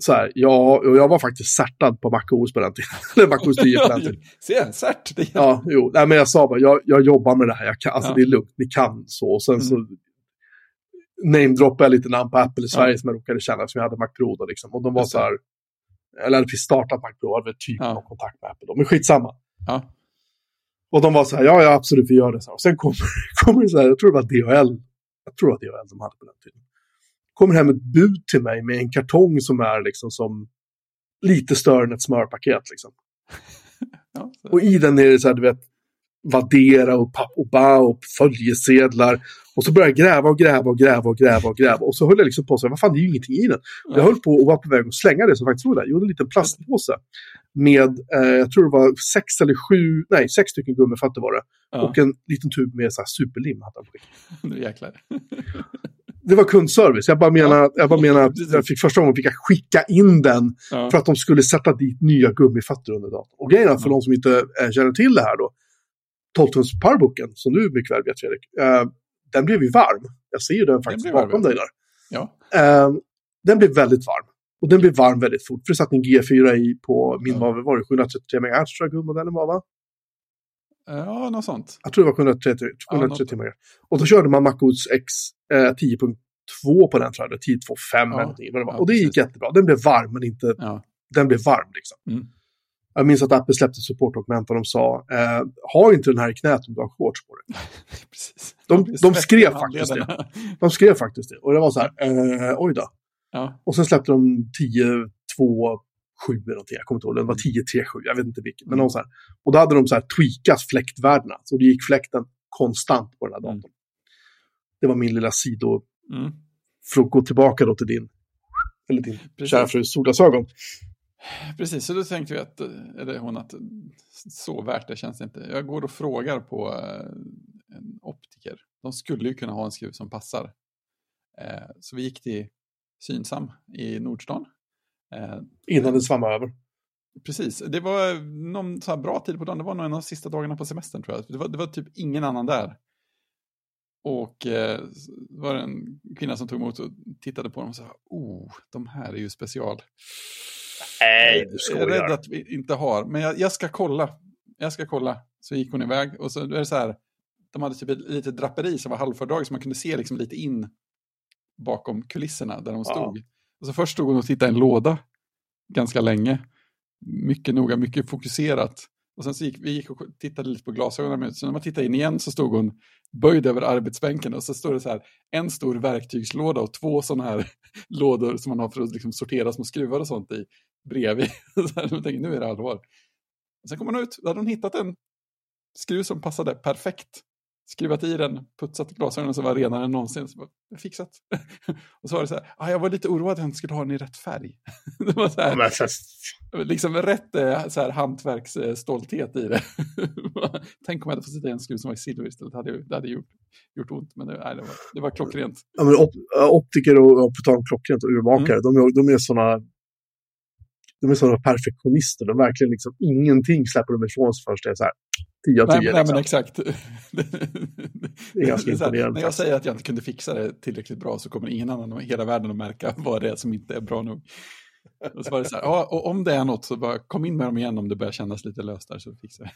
Så här, ja, och jag var faktiskt särtad på MacOS på den tiden. Eller MacOS tio på den tiden. Se, särt. Ja, jo. Nej, men jag sa bara, jag, jag jobbar med det här. Jag kan, alltså ja. Det är lugnt, ni kan så. Och sen mm. så namedroppade jag lite namn på Apple i Sverige ja. Som jag råkade känna, som jag hade MacPro då liksom. Och de var så här, eller hade startat MacPro, hade typ ja. Någon kontakt med Apple då, men skitsamma. Ja. Och de var så här, ja, ja absolut, vi gör det så här. Och sen kommer kom så här, jag tror det var D H L, jag tror att det var D H L de hade på den tiden. Kommer hem ett bud till mig med en kartong som är liksom som lite större än ett smörpaket liksom. Ja, och i den är det så här, du vet, vaddera och papp och ba och följesedlar. Och så började jag gräva och gräva och gräva och gräva och gräva. Och så höll jag liksom på sig, vad fan, det är ju ingenting i den. Jag höll på och var på väg att slänga det som faktiskt låg där. Jag gjorde en liten plastpåse med, eh, jag tror det var sex eller sju, nej, sex stycken gummifatter var det. Ja. Och en liten tub med så här superlim hade han skick. Jäklar. Det var kundservice. Jag bara menar, ja. jag bara menar att jag fick, första gången fick jag skicka in den ja. För att de skulle sätta dit nya gummifatter under datorn. Och grejen är, för ja. De som inte eh, känner till det här då, tolv-tums parboken, som nu mycket väl vet Fredrik, eh, den blev ju varm. Jag ser ju den faktiskt den bakom dig där. Ja. Eh, den blev väldigt varm. Och den blev varm väldigt fort. För det satt en G fyra i på min, vad ja. Var det, sjuhundratrettiotre megahertz tror jag gummodellen var, va? Ja, något sånt. Jag tror det var sjuhundratrettio megahertz. Och då körde man MacOS X eh, tio punkt två på den, tror jag. tio punkt två punkt fem ja. Eller någonting. Vad det var. Ja, och det gick precis. Jättebra. Den blev varm, men inte... Ja. Den blev varm, liksom. Mm. Jag minns att Apple släppte supportdokument och de sa eh, ha inte den här i knät om du har shorts på dig. de, de skrev faktiskt det. De skrev faktiskt det. Och det var så här, eh, oj då. Ja. Och sen släppte de tio punkt två punkt sju eller någonting. Jag kommer inte ihåg, det var tio punkt tre punkt sju, jag vet inte vilket. Mm. Men de så här, och då hade de så här tweakat fläktvärdena. Så det gick fläkten konstant på den här datorn. Mm. Det var min lilla sido. Mm. För att gå tillbaka då till din, eller din kära frus solglasögon. Precis, så då tänkte vi att, eller hon, att så värt det känns inte. Jag går och frågar på en optiker. De skulle ju kunna ha en skruv som passar. Så vi gick till Synsam i Nordstan. Innan det svammar över. Precis, det var någon så här bra tid på dagen. Det var nog en av de sista dagarna på semestern, tror jag. Det var, det var typ ingen annan där. Och eh, var det en kvinna som tog emot och tittade på dem och sa, oh, de här är ju special. Nej, du skojar. Jag är rädd att vi inte har, men jag, jag ska kolla. Jag ska kolla. Så gick hon iväg och så är det så här, de hade typ lite draperi som var halvfördrag, så man kunde se liksom lite in bakom kulisserna där de stod. Ja. Och så först stod hon och tittade i en låda ganska länge. Mycket noga, mycket fokuserat. Och sen så gick vi gick och tittade lite på glasögonen. Så när man tittade in igen så stod hon böjd över arbetsbänken. Och så står det så här, en stor verktygslåda och två sådana här lådor som man har för att liksom sortera små skruvar och sånt i bredvid. Så här, tänkte, nu är det allvar. Och sen kom hon ut, då hade hon hittat en skruv som passade perfekt. Skruvat i den, putsat glasögonen som var renare än någonsin. Så bara, fixat. Och så var det så här, ah, jag var lite oroad att jag inte skulle ha den i rätt färg. Det var så här, ja, men... liksom rätt så här hantverksstolthet i det. Tänk om jag hade fått sitta i en skruv som var i silver istället. Det hade, det hade gjort, gjort ont, men det, nej, det, var, det var klockrent. Ja, men op, optiker och, och på tal om klockrent och urmakare, mm. de, de är sådana... De är sådana perfektionister. De verkligen liksom ingenting släpper de ifrån sig först. Det är så här tio av tio. Nej, liksom. Nej men exakt. Det är ganska imponerande. När jag säger att jag inte kunde fixa det tillräckligt bra så kommer ingen annan i hela världen att märka vad det är som inte är bra nog. Och så var det så här, ja, och om det är något så bara kom in med dem igen om det börjar kännas lite löst där så fixar jag.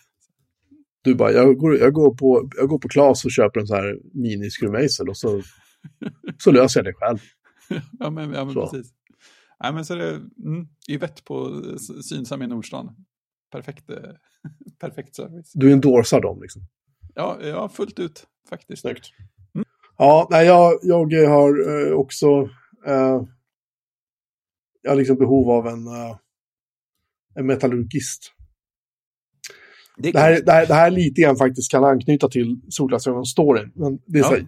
Du bara, jag går, jag går på jag går på Claes och köper en så här miniskruvmejsel och så, så löser jag det själv. Ja men, ja, men precis. Nej, men så är det mm, i vett på Synsam i Nordstan. Perfekt, eh, perfekt service. Du endorsar dem liksom? Ja, ja fullt ut faktiskt. Snyggt. Mm. Ja, nej, jag, jag har eh, också eh, jag har liksom behov av en, eh, en metallurgist. Det, det, här, det, här, det här lite grann faktiskt kan anknyta till solglasögon-storyn. Men det, är ja. så här,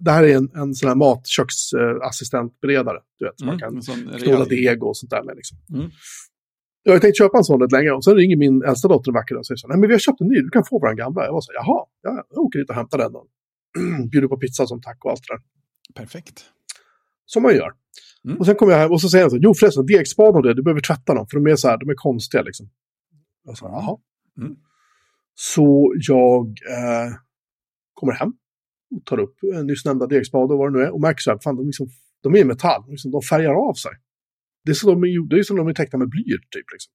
det här är en, en sån här matköksassistentberedare. Du vet, mm, man kan knåla deg och sånt där med. Liksom. Mm. Jag har tänkt köpa en sån lite längre. Och sen ringer min äldsta dotter en vacker dag och säger så här, nej men vi har köpt en ny, du kan få våran gamla. Jag var så här, jaha, ja, jag åker dit och hämtar den. Då. Bjuder på pizza som tack och allt det där. Perfekt. Som man gör. Mm. Och sen kommer jag hem och så säger han så här, jo förresten, degspadar det, du behöver tvätta dem. För de är så här, de är konstiga liksom. Jag sa, jaha. Mm. Så jag eh, kommer hem och tar upp en nyss nämnda degspador och vad det nu är och märker så här, fan, de, liksom, de är i metall, liksom, de färgar av sig. Det är som de är, det är, som de är täckta med blyert typ. Liksom.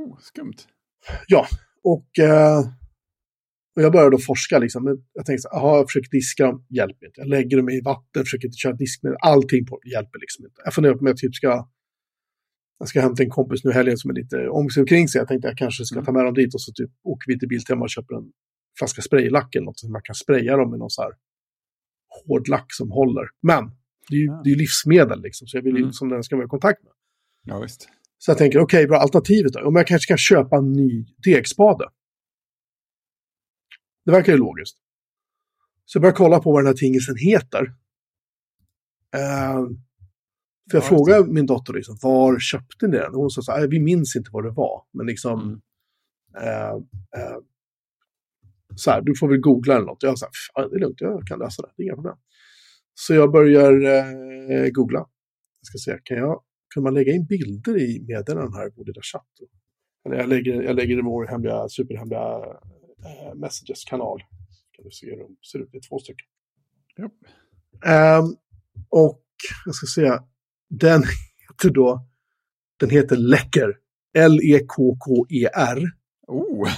Oh, skumt. Ja, och, eh, och jag började då forska. Liksom. Jag tänkte så här, aha, jag försöker diska dem, hjälper inte. Jag lägger dem i vatten, försöker inte köra disk med allting på, hjälper liksom inte. Jag funderar på om jag typ ska Jag ska hämta en kompis nu helgen som är lite omkring sig. Jag tänkte att jag kanske ska ta med dem dit och så typ åker vi till Biltema och köper en flaska spraylack eller något så man kan spraya dem med någon så här hård lack som håller. Men det är ju, ja. det är ju livsmedel liksom, så jag vill ju mm. som den ska vara i kontakt med. Ja, visst. Så jag tänker, okej, okay, bra, alternativet då? Om jag kanske kan köpa en ny degspade. Det verkar ju logiskt. Så jag börjar kolla på vad den här tingelsen heter. Uh, För jag ja, frågade min dotter, liksom, var köpte ni den? Och hon sa så här, vi minns inte vad det var. Men liksom, mm. eh, eh, så här, du får väl googla eller något. Jag sa, det är lugnt, jag kan lösa det. Det är inga problem. Så jag börjar eh, googla. Jag ska se, kan, jag, kan man lägga in bilder i meddelanden här på den här chatten? Eller jag lägger, jag lägger det i vår hemliga, superhemliga eh, messages-kanal. Kan du se hur de ser ut? Det är två stycken. Ja. Eh, och jag ska se, Den heter då den heter Läcker. L-E-K-K-E-R. Oh,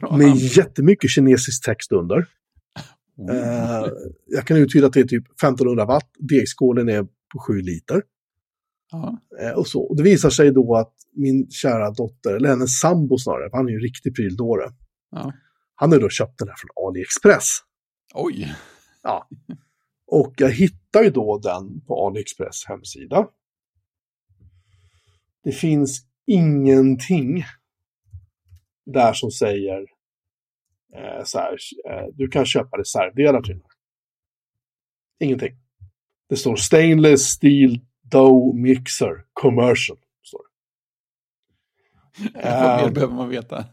bra. Med jättemycket kinesisk text under. Oh. Eh, jag kan uttyda att det är typ femtonhundra watt. Degskålen är på sju liter. Uh-huh. Eh, och så. Och det visar sig då att min kära dotter, eller hennes sambo snarare, han är ju en riktig pryldåre. Uh-huh. Han har då köpt den här från AliExpress. Oj. Ja. Och jag hittar ju då den på AliExpress hemsida. Det finns ingenting där som säger eh, så här, eh, du kan köpa reservdelar till. Ingenting. Det står stainless steel dough mixer commercial. Står det. Vad mer behöver man veta?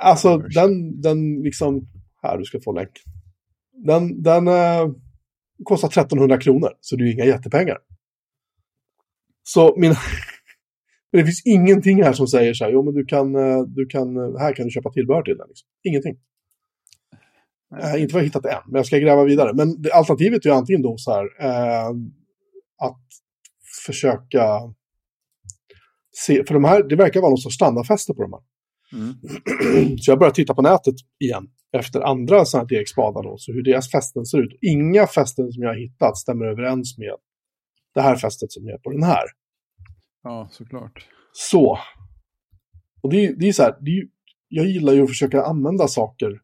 Alltså den, den liksom, här du ska få länk. Den, den eh, kostar trettonhundra kronor, så det är ju inga jättepengar. Så min, men det finns ingenting här som säger så här, jo men du kan, du kan, här kan du köpa tillbehör till den. Liksom. Ingenting. Eh, inte vad jag hittat än, men jag ska gräva vidare. Men det, alternativet är ju antingen då så här, eh, att försöka se, för de här, det verkar vara någon sorts standardfäste på de här. Mm. Så jag började titta på nätet igen efter andra sådana här degspadar då, så hur deras fästen ser ut. Inga fästen som jag har hittat stämmer överens med det här fästet som är på den här. Ja, såklart. Så. Och det är, det är så här, det är ju jag gillar ju att försöka använda saker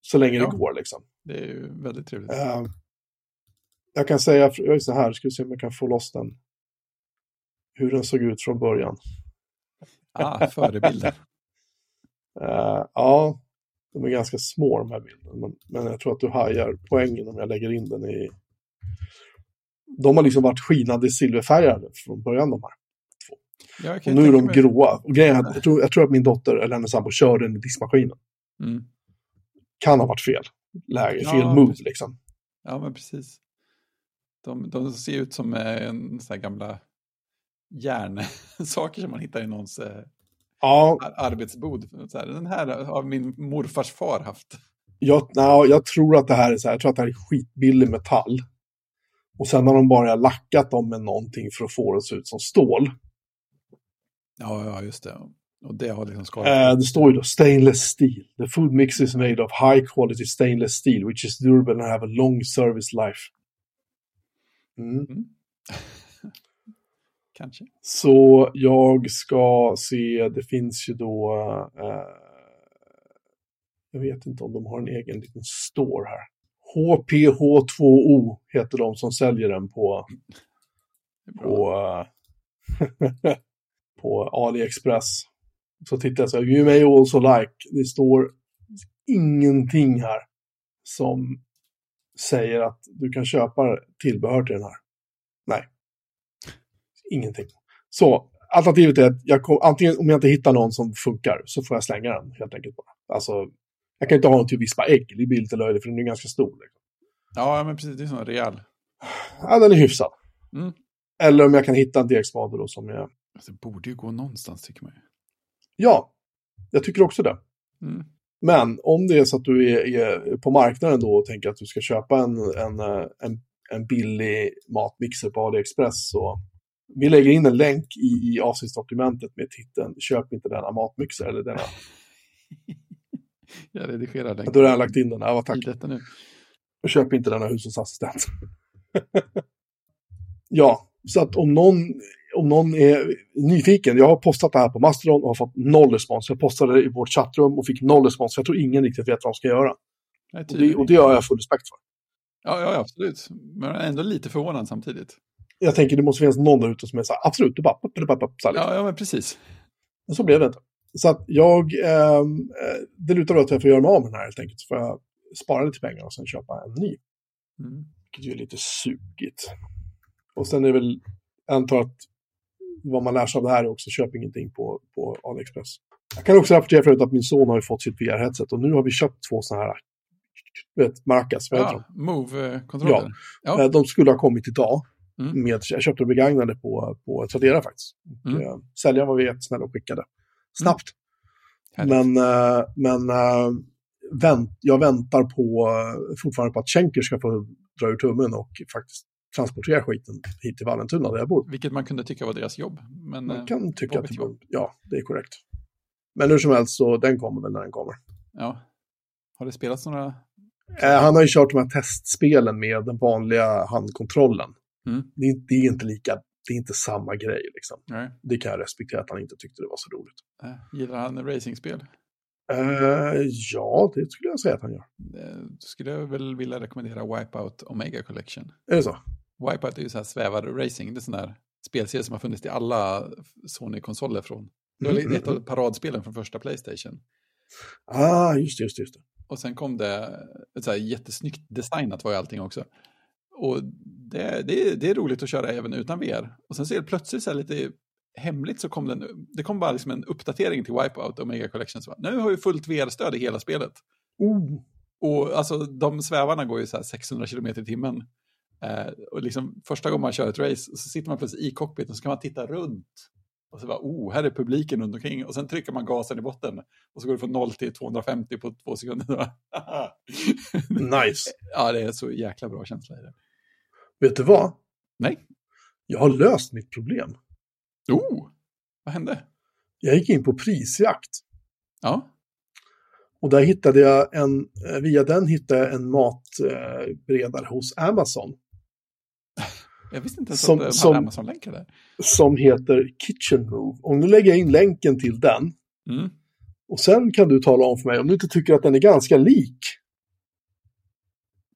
så länge ja. det går liksom. Det är ju väldigt trevligt. Uh, jag kan säga så här, ska vi se om jag kan få loss den. Hur den såg ut från början. Ah, förebilder. uh, ja, de är ganska små de här bilderna. Men, men jag tror att du hajar poängen om jag lägger in den i... De har liksom varit skinande silverfärgade från början de här två. Ja, och nu är de mig. gråa. Och grejen, jag, tror, jag tror att min dotter eller hennes sambo kör den i diskmaskinen. Mm. Kan ha varit fel. Läge, ja, fel mood liksom. Ja, men precis. De, de ser ut som en sån här gamla järnsaker som man hittar i någons eh, ja. ar- arbetsbod. Så här, den här har min morfars far haft. Jag, no, jag tror att det här är så här, jag tror att det här är skitbillig metall. Och sen har de bara lackat dem med någonting för att få det så ut som stål. Ja, ja, just det. Och det har liksom skadat. Eh, det står ju då stainless steel. The food mix is made of high quality stainless steel which is durable and have a long service life. Mm. Mm. Kanske. Så jag ska se, det finns ju då eh, jag vet inte om de har en egen liten store här. H P H två O heter de som säljer den på på, eh, på AliExpress. Så tittar jag så här, you may also like. Det står ingenting här som säger att du kan köpa tillbehör till den här. Nej. Ingenting. Så alternativet är att jag kom, antingen om jag inte hittar någon som funkar så får jag slänga den helt enkelt bara. Alltså, jag kan inte ha någon till att vispa ägg. Det blir lite löjligt för den är ganska stor. Liksom. Ja, men precis. Det är sån rejäl. Ja, den är hyfsad. Mm. Eller om jag kan hitta en degspadel då som jag... Alltså, det borde ju gå någonstans tycker man ju. Ja, jag tycker också det. Mm. Men om det är så att du är, är på marknaden då och tänker att du ska köpa en, en, en, en billig matmixer på AliExpress så... Vi lägger in en länk i, i avsnittsdokumentet med titeln köp inte denna matmixer eller denna. Jag redigerar den. Då har jag lagt in den. Ja, vad tack. I detta nu. Och köp inte denna hushållsassistent. Ja, så att om någon, om någon är nyfiken. Jag har postat det här på Mastodon och har fått noll respons. Jag postade det i vårt chattrum och fick noll respons. Jag tror ingen riktigt vet vad de ska göra. Nej, och, det, och det har jag full respekt för. Ja, ja, absolut. Men ändå lite förvånad samtidigt. Jag tänker det måste finnas någon där ute som är så här, absolut, du pappa, du pappa, så här, liksom. Ja, ja, men precis. Men så blev det inte. Så att jag, eh, det lutar åt att jag får göra mig av med den här helt enkelt. Så får jag spara lite pengar och sen köpa en ny. Mm. Vilket ju är lite sugigt. Och sen är väl, jag antar att vad man lär sig av det här är också köp ingenting på, på AliExpress. Jag kan också rapportera förut att min son har ju fått sitt V R-headset och nu har vi köpt två sådana här vet, markas. Ja, Move-kontroller. Ja, ja. De skulle ha kommit idag. Mm. Med, jag köpte begagnade på, på Tradera faktiskt. Mm. Och, säljaren var vi jättesnälla och skickade. Snabbt. Mm. Men, men vänt, jag väntar på, fortfarande på att Schenker ska få dra ur tummen och faktiskt transportera skiten hit till Vallentuna där jag bor. Vilket man kunde tycka var deras jobb. Men man kan tycka att det var, ja, det är korrekt. Men hur som helst så den kommer väl när den kommer. Ja. Har det spelats några? Eh, han har ju kört de här testspelen med den vanliga handkontrollen. Mm. Det, är, det är inte lika, det är inte samma grej liksom. Nej. Det kan jag respektera att han inte tyckte det var så roligt. Äh, gillar han racingspel? Uh, ja, det skulle jag säga att han gör. Uh, skulle jag väl vilja rekommendera Wipeout Omega Collection. Är det så? Wipeout är ju så här svävade racing. Det är sån där spelserie som har funnits i alla Sony-konsoler från. Det var mm, ett mm. av paradspelen från första PlayStation. Ah, just det, just det, just det. Och sen kom det så här, jättesnyggt designat var ju allting också. Och det, det, det är roligt att köra även utan V R. Och sen så är det plötsligt så här lite hemligt så kom den, det kom bara liksom en uppdatering till Wipeout Omega Collection. Så nu har vi fullt V R-stöd i hela spelet. Oh. Och alltså de svävarna går ju så här sexhundra kilometer i timmen. Eh, och liksom första gången man kör ett race så sitter man plötsligt i cockpiten och så kan man titta runt. Och så bara, oh, här är publiken runt omkring. Och sen trycker man gasen i botten. Och så går det från noll till tvåhundrafemtio på två sekunder. Nice. Ja, det är så jäkla bra känsla i det. Vet du vad? Nej. Jag har löst mitt problem. Oh, vad hände? Jag gick in på prisjakt. Ja. Och där hittade jag en, via den hittade jag en matberedare hos Amazon. Jag visste inte ens som, att de som, hade Amazon-länkar där. Som heter Kitchen Move. Om du lägger in länken till den mm. Och sen kan du tala om för mig om du inte tycker att den är ganska lik.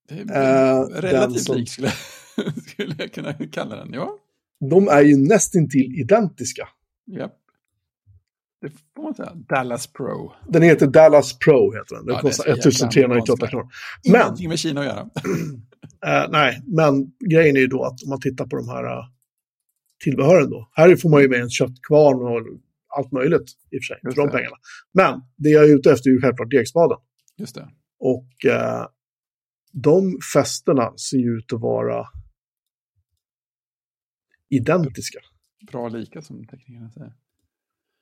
Det är äh, relativt som, lik skulle jag, skulle jag kunna kalla den, ja. De är ju nästintill identiska. Ja. Det får man säga. Dallas Pro. Den heter Dallas Pro heter den. Den ja, kostar ettusen trehundranittioåtta kronor. Men ingenting med Kina att göra. äh, nej, men grejen är ju då att om man tittar på de här uh, tillbehören då. Här får man ju med en köttkvarn och allt möjligt i och för sig för de pengarna. Men det jag är ute efter är ju självklart degspaden. Just det. Och eh, de fästerna ser ju ut att vara identiska. Bra lika som teknikerna säger.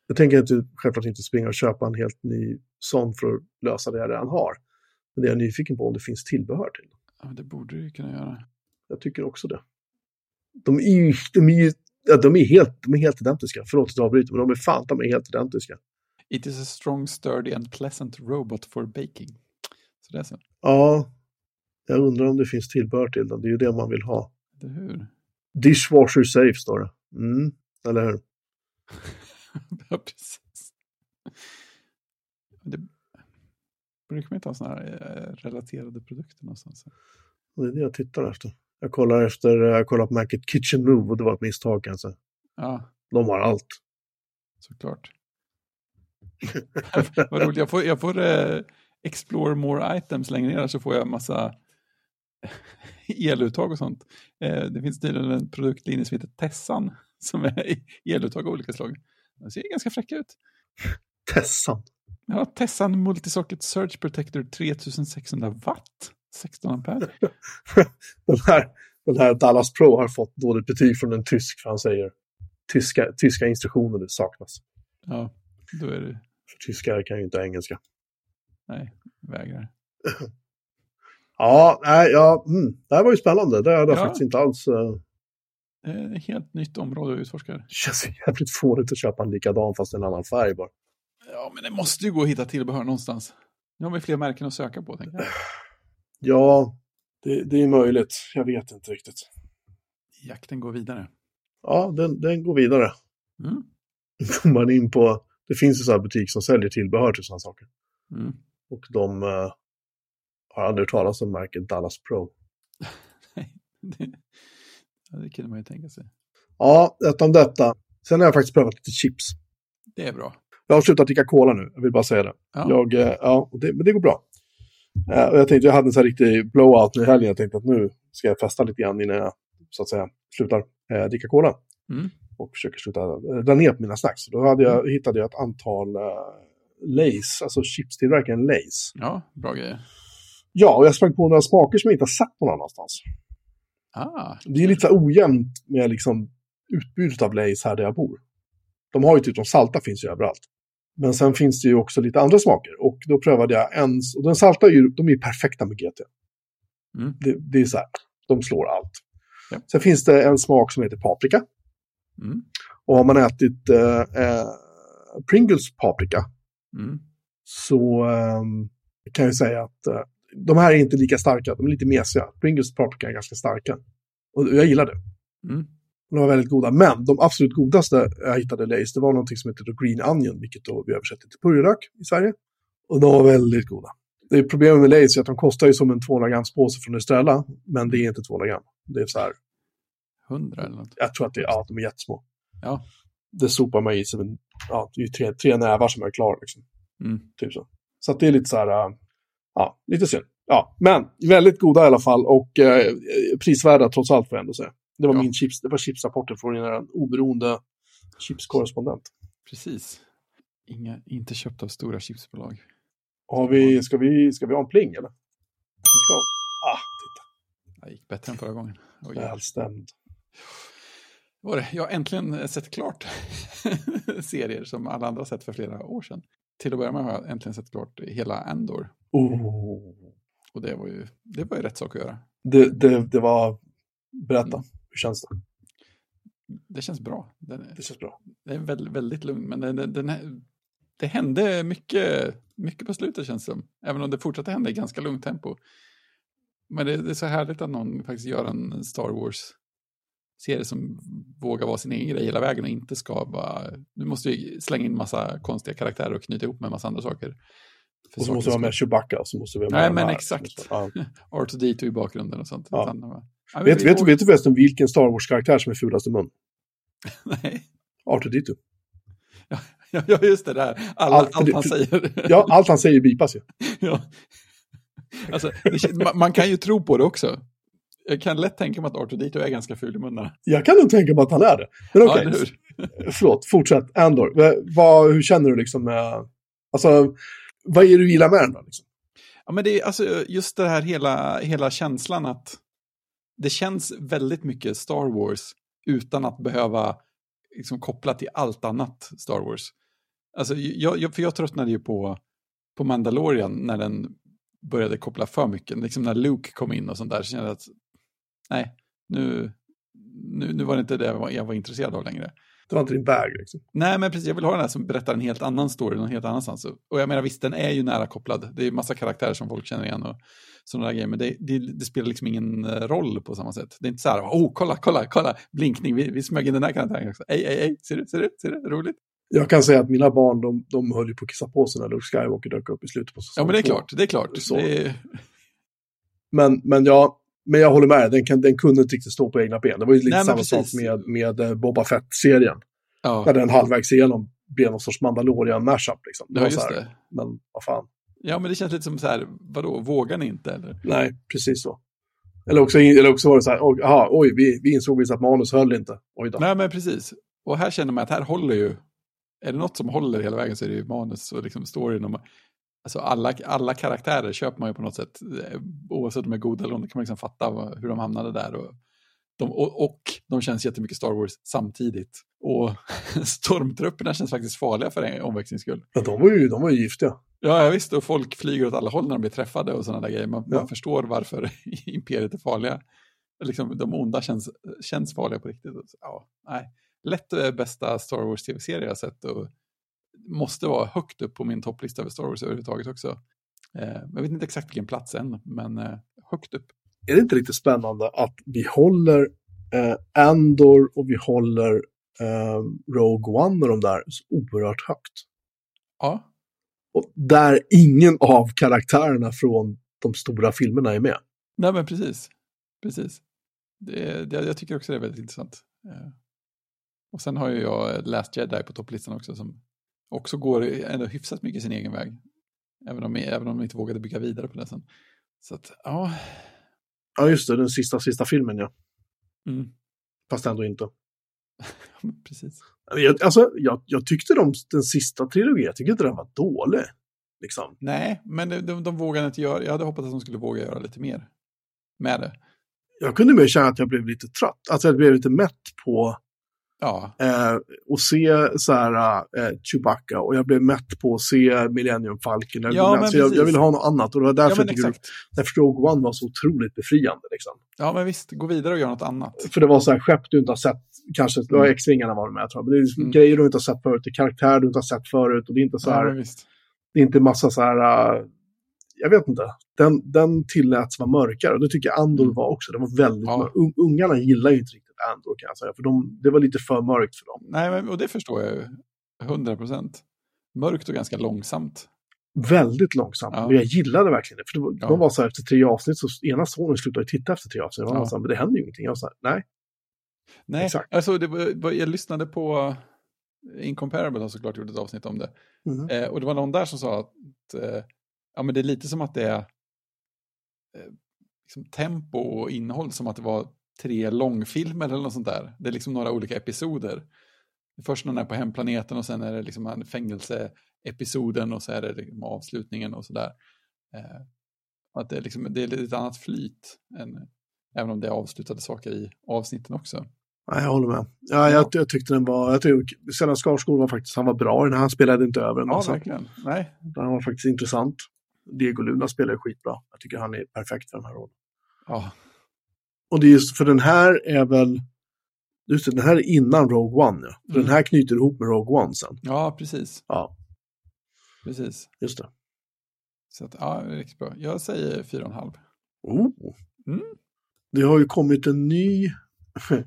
Jag tänker inte, självklart inte springa och köpa en helt ny sån för att lösa det jag redan har. Men det jag är nyfiken på om det finns tillbehör till. Ja, det borde du kunna göra. Jag tycker också det. De är ju... De är ju Ja, de är helt, de är helt identiska. Förlåt att jag avbryter, men de är fan, de är helt identiska. It is a strong, sturdy and pleasant robot for baking. Så det är så. Ja, jag undrar om det finns tillbehör till den. Det är ju det man vill ha. Det hur? Dishwasher safe står det. Mm, eller hur? Ja, precis. Det brukar man inte ha sådana här relaterade produkter någonstans. Det är det jag tittar efter. Jag kollar efter, jag kollar på märket Kitchen Move och det var ett misstag kanske. Ja. De har allt. Såklart. Vad roligt, jag får, jag får eh, explore more items längre ner så får jag massa eluttag och sånt. Eh, det finns tydligen en produktlinje som heter Tessan som är eluttag av olika slag. Den ser ganska fräck ut. Tessan? Ja, Tessan Multisocket Surge Protector tre tusen sexhundra watt. sexton ampere. den, här, den här Dallas Pro har fått dåligt betyg från en tysk för han säger tyska, tyska instruktioner det saknas. Ja, då är det. För tyskar kan ju inte engelska. Nej, vägrar. ja, nej, ja mm, det här var ju spännande. Det är det ja. faktiskt inte alls. Uh... Det är ett helt nytt område att utforska. Det känns jävligt fårigt att köpa en likadan fast en annan färg bara. Ja, men det måste ju gå att hitta tillbehör någonstans. Nu har vi fler märken att söka på, tänker jag. Ja, det, det är möjligt. Jag vet inte riktigt. Jakten går vidare. Ja, den, den går vidare. Mm. Man in på, det finns en sån här butik som säljer tillbehör till sådana saker. Mm. Och de uh, har aldrig talat om märket Dallas Pro. Nej, det, ja, det kunde man ju tänka sig. Ja, utom detta. Sen har jag faktiskt prövat lite chips. Det är bra. Jag har slutat dricka cola nu, jag vill bara säga det. Ja. Jag, uh, ja, det men det går bra. Uh, och jag tänkte, jag hade en sån här riktig blowout nu i helgen. Jag tänkte att nu ska jag festa lite grann innan jag så att säga slutar uh, dricka cola. Mm. Och försöker sluta uh, dra ner på mina snacks. Då hade jag, mm. hittade jag ett antal uh, Lays, alltså chipstillverkaren Lays. Ja, bra grejer. Ja, och jag sprang på några smaker som jag inte har sett någon annanstans. Ah, det är lite ojämnt med liksom, utbudet av Lays här där jag bor. De har ju typ, de salta finns ju överallt. Men sen finns det ju också lite andra smaker. Och då prövade jag ens... Och den salta, ju, de är ju perfekta med G T. Mm. Det, det är så här. De slår allt. Ja. Sen finns det en smak som heter paprika. Mm. Och har man ätit eh, eh, Pringles paprika mm. så eh, kan jag säga att eh, de här är inte lika starka. De är lite mesiga. Pringles paprika är ganska starka. Och jag gillar det. Mm. De var väldigt goda, men de absolut godaste jag hittade Lays, det var någonting som heter Green Onion, vilket då vi översätter till purjolök i Sverige. Och de var väldigt goda. Det är problemet med Lays är att de kostar ju som en tvåhundra grams påse från Estrella, men det är inte tvåhundra gram. Det är så här... hundra eller något? Jag tror att det är, ja, de är jättesmå. Ja. Det sopar man i som en, ja, det är tre, tre nävar som är klara liksom. Mm. Typ så. Så att det är lite så här, ja, lite synd. Ja, men väldigt goda i alla fall och eh, prisvärda trots allt får jag ändå säga. Det var ja. min chips, det var chipsrapporten från en oberoende chipskorrespondent. Precis. Inga, inte köpt av stora chipsbolag. Har vi, ska, vi, ska vi ha en pling eller? Ska. Ah, titta. Det gick bättre än förra gången. Oj, välstämd. Var det? Jag har äntligen sett klart serier som alla andra sett för flera år sedan. Till att börja med har jag äntligen sett klart hela Andor. Oh. Och det var, ju, det var ju rätt sak att göra. Det, det, det var... Berätta, mm. hur känns det? Det känns bra. Den är, det känns bra. Det är väldigt, väldigt lugn, men den, den, den här, det hände mycket, mycket på slutet känns det som. Även om det fortsatte hända i ganska lugnt tempo. Men det, det är så härligt att någon faktiskt gör en Star Wars serie som vågar vara sin egen grej hela vägen och inte ska bara... Nu måste ju slänga in massa konstiga karaktärer och knyta ihop med en massa andra saker. För och så måste vi ha med Chewbacca och så måste vi ha med... Nej, men här. Exakt. Ja. R two D two i bakgrunden och sånt. Ja. Utan, ja, vet, vet, vet du förresten vilken Star Wars-karaktär som är fulast i mun? Nej. R two D two. Ja, ja, just det där. Alla, allt, allt han säger. Ja, allt han säger bipas ju. Ja. Alltså, man, man kan ju tro på det också. Jag kan lätt tänka mig att R two D two är ganska ful i munnarna. Jag kan nog tänka mig att han är det. Men okej. Okay. Ja, förlåt, fortsätt. Andor, vad, hur känner du liksom... Alltså... Vad är du gillar med den då? Liksom? Ja, men det är alltså just det här hela, hela känslan att det känns väldigt mycket Star Wars utan att behöva liksom koppla till allt annat Star Wars. Alltså, jag, jag, för jag tröttnade ju på, på Mandalorian när den började koppla för mycket. Liksom när Luke kom in och sånt där så kände jag att nej, nu, nu, nu var det inte det jag var, jag var intresserad av längre. Det var inte din bag liksom. Nej, men precis. Jag vill ha den här som berättar en helt annan story någon helt annanstans. Och jag menar, visst, den är ju nära kopplad. Det är ju massa karaktärer som folk känner igen och sådana där grejer. Men det, det, det spelar liksom ingen roll på samma sätt. Det är inte så här, oh, kolla, kolla, kolla. Blinkning, vi, vi smög in den här karaktären också. Ej, ej, ej, ser du, ser du, ser du, roligt. Jag kan säga att mina barn, de, de höll ju på att kissa på sig när Luke Skywalker dök upp i slutet på säsong. Ja, men det är klart, det är klart. Det är... Men, men jag... Men jag håller med, den, kan, den kunde inte riktigt stå på egna ben. Det var ju lite Nej, samma sak med, med Boba Fett-serien. Ja. Där den halvvägs igenom blev någon sorts Mandalorian-mashup. Liksom. Ja, just det. Men vad fan. Ja, men det känns lite som så här, vadå, vågar ni inte? Eller? Nej, precis så. Eller också, eller också var det så här, och, aha, oj, vi, vi insåg visst att manus höll inte. Oj då. Nej, men precis. Och här känner man att här håller ju, är det något som håller hela vägen så är det ju manus och liksom storyn om... Alltså alla, alla karaktärer köper man ju på något sätt, oavsett om de är goda eller onda kan man liksom fatta vad, hur de hamnade där och de, och, och de känns jättemycket Star Wars samtidigt och stormtrupperna känns faktiskt farliga för en omväxlings skull. Ja, de var ju, de var ju giftiga. Ja, visst, och folk flyger åt alla håll när de blir träffade och sådana där grejer. Man, ja. Man förstår varför imperiet är farliga. Liksom, de onda känns, känns farliga på riktigt. Ja, nej. Lätt bästa Star Wars tv-serie jag har sett och måste vara högt upp på min topplista över Star Wars överhuvudtaget också. Eh, jag vet inte exakt vilken plats än, men eh, högt upp. Är det inte riktigt spännande att vi håller eh, Andor och vi håller eh, Rogue One och de där så oerhört högt? Ja. Och där ingen av karaktärerna från de stora filmerna är med. Nej, men precis. Precis. Det, det, jag tycker också det är väldigt intressant. Eh. Och sen har ju jag Last Jedi på topplistan också som också går ändå hyfsat mycket sin egen väg. Även om, även om de inte vågade bygga vidare på det sen. Så att, ja. Ja, just det. Den sista, sista filmen, ja. Mm. Fast ändå inte. Precis. Jag, alltså, jag, jag tyckte de, den sista trilogin, jag tyckte inte den var dålig. Liksom. Nej, men de, de, de vågade inte göra. Jag hade hoppats att de skulle våga göra lite mer med det. Jag kunde mer känna att jag blev lite trött. Alltså, jag blev lite mätt på... Ja. Eh, och se så här eh, Chewbacca och jag blev mätt på att se Millennium Falcon. Ja, men så jag, jag vill ha något annat och det var därför ja, jag, därför Rogue One var så otroligt befriande liksom. Ja, men visst, gå vidare och gör något annat. För det var så här skepp du inte har sett, kanske det var X-vingarna var det med jag tror. Men det är mm. grejer du inte har sett förut, det är karaktär du inte har sett förut och det är inte så här ja, det är inte massa så här uh, jag vet inte. Den den tilläts vara mörkare och det tycker jag Andor var också. Det var väldigt ja. un, ungarna gillar ju inte riktigt Andor kan jag säga, för de, det var lite för mörkt för dem. Nej, men, och det förstår jag ju hundra procent. Mörkt och ganska långsamt. Väldigt långsamt, ja. Och jag gillade verkligen det, för det var, ja. De var så här efter tre avsnitt så ena sonen slutade titta efter tre avsnitt och ja. Så här, men det hände ju ingenting. Jag var så här, nej. Nej, exakt. Alltså det var, jag lyssnade på Incomparable har såklart gjort ett avsnitt om det. Mm. Eh, och det var någon där som sa att eh, ja, men det är lite som att det är eh, liksom tempo och innehåll som att det var tre långfilmer eller något sånt där. Det är liksom några olika episoder. Först någon är på hemplaneten och sen är det liksom fängelse-episoden och så är det liksom avslutningen och sådär. Eh, att det, är liksom, det är lite annat flyt än, även om det är avslutade saker i avsnitten också. Ja, jag håller med. Ja, jag, jag tyckte den var... Jag tyckte, Stellan Skarsgård var faktiskt... Han var bra när han spelade inte över en massa. Ja, verkligen. Nej. Den var faktiskt intressant. Diego Luna spelar skitbra. Jag tycker han är perfekt för den här rollen. Ja. Och det är just för den här är väl just det, den här är innan Rogue One. Ja. Mm. Den här knyter ihop med Rogue One sen. Ja, precis. Ja. Precis. Just det. Så att, ja, det är riktigt bra. Jag säger fyra och en halv. Oh. Mm. Det har ju kommit en ny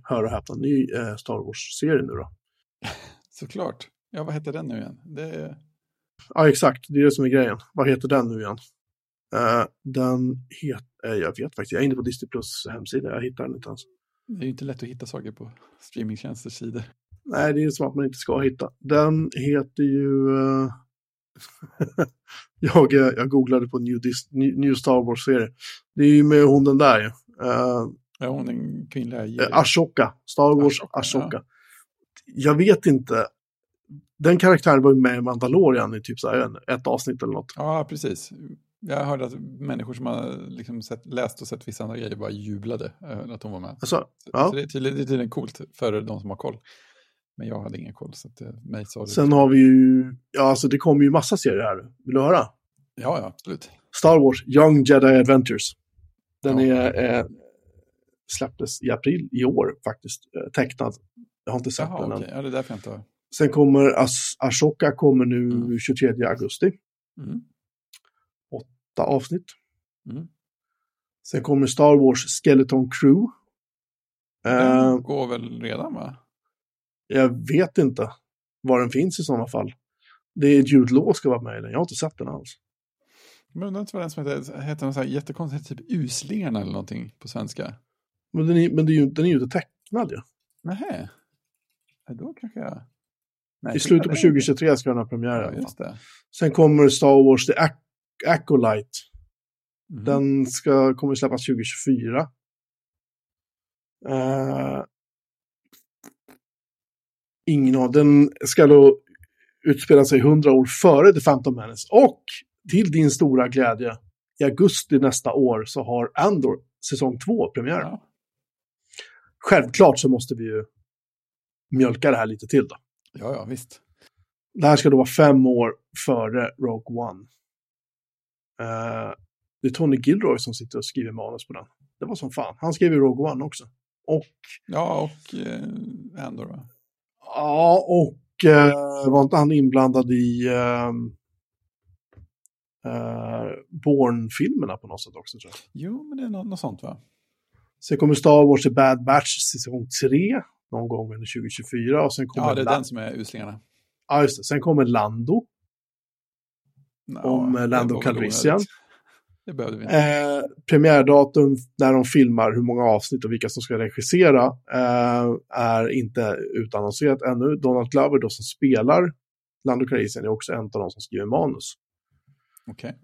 hör och häpna, ny eh, Star Wars-serie nu då. Såklart. Ja, vad heter den nu igen? Det är... Ja, exakt. Det är det som är grejen. Vad heter den nu igen? Eh, den heter... Eh, jag vet faktiskt. Jag är inne på Disney Plus hemsida. Jag hittar den inte ens. Det är ju inte lätt att hitta saker på streamingtjänsters sidor. Nej, det är ju som att man inte ska hitta. Den heter ju... Eh... jag, jag googlade på New, Dis- New Star Wars-serie. Det är ju med hon den där ju. Eh... Ja, hon är en kvinnliga... Eh, Ashoka. Star Wars Ashoka. Ashoka. Ja. Jag vet inte. Den karaktären var ju med i Mandalorian i typ så här ett avsnitt eller något. Ja, precis. Jag hörde att människor som har liksom sett, läst och sett vissa andra grejer bara jublade att hon var med. Alltså, så, ja. Så det är tydligen, det är tydligen coolt för de som har koll. Men jag hade ingen koll. Så att mig sa det. Sen har vi ju... Ja, alltså det kommer ju massa serier här. Vill du höra? Ja, ja, absolut. Star Wars Young Jedi Adventures. Den ja. är, eh, släpptes i april i år faktiskt. Tecknad. Jag har inte sett Jaha, den än. Okay. Ja, det är därför jag inte har... Sen kommer As- Ashoka kommer nu mm. tjugotredje augusti. Mm. Åtta avsnitt. Mm. Sen kommer Star Wars Skeleton Crew. Den uh, går väl redan, va? Jag vet inte var den finns i sådana fall. Det är Jude Law ska vara med i den. Jag har inte sett den alls. Men det var den som heter, heter någon så här jättekonstigt typ Uslingarna eller någonting på svenska. Men den är, men det är ju, den är ju inte tecknad ju. Nähä. Då kanske jag... Nej, I slutet på tjugotjugotre ska den ha premiär. Ja, just det. Sen kommer Star Wars The Ac- Acolyte. Mm. Den ska, kommer släppas tjugotjugofyra. Uh, ingen av den ska då utspela sig hundra år före The Phantom Menace. Och till din stora glädje, i augusti nästa år så har Andor säsong två premiär. Ja. Självklart så måste vi ju mjölka det här lite till då. Ja, ja, visst. Det här ska då vara fem år före Rogue One. Uh, det är Tony Gilroy som sitter och skriver manus på den. Det var som fan. Han skrev ju Rogue One också. Och... Ja, och uh, Andor, va? Ja, och uh, var inte han inblandad i uh, uh, Bourne-filmerna på något sätt också, tror jag. Jo, men det är något, något sånt, va? Sen kommer Star Wars The Bad Batch säsong tre. Någon gång under tjugotjugofyra. Och sen kommer ja, det är Land- den som är Uslingarna. Ja, just det. Sen kommer Lando. Nå, om Lando Calrissian. Det behövde vi inte. Eh, premiärdatum när de filmar hur många avsnitt och vilka som ska regissera eh, är inte utannonserat ännu. Donald Glover då som spelar Lando Calrissian är också en av de som skriver manus. Okej. Okay.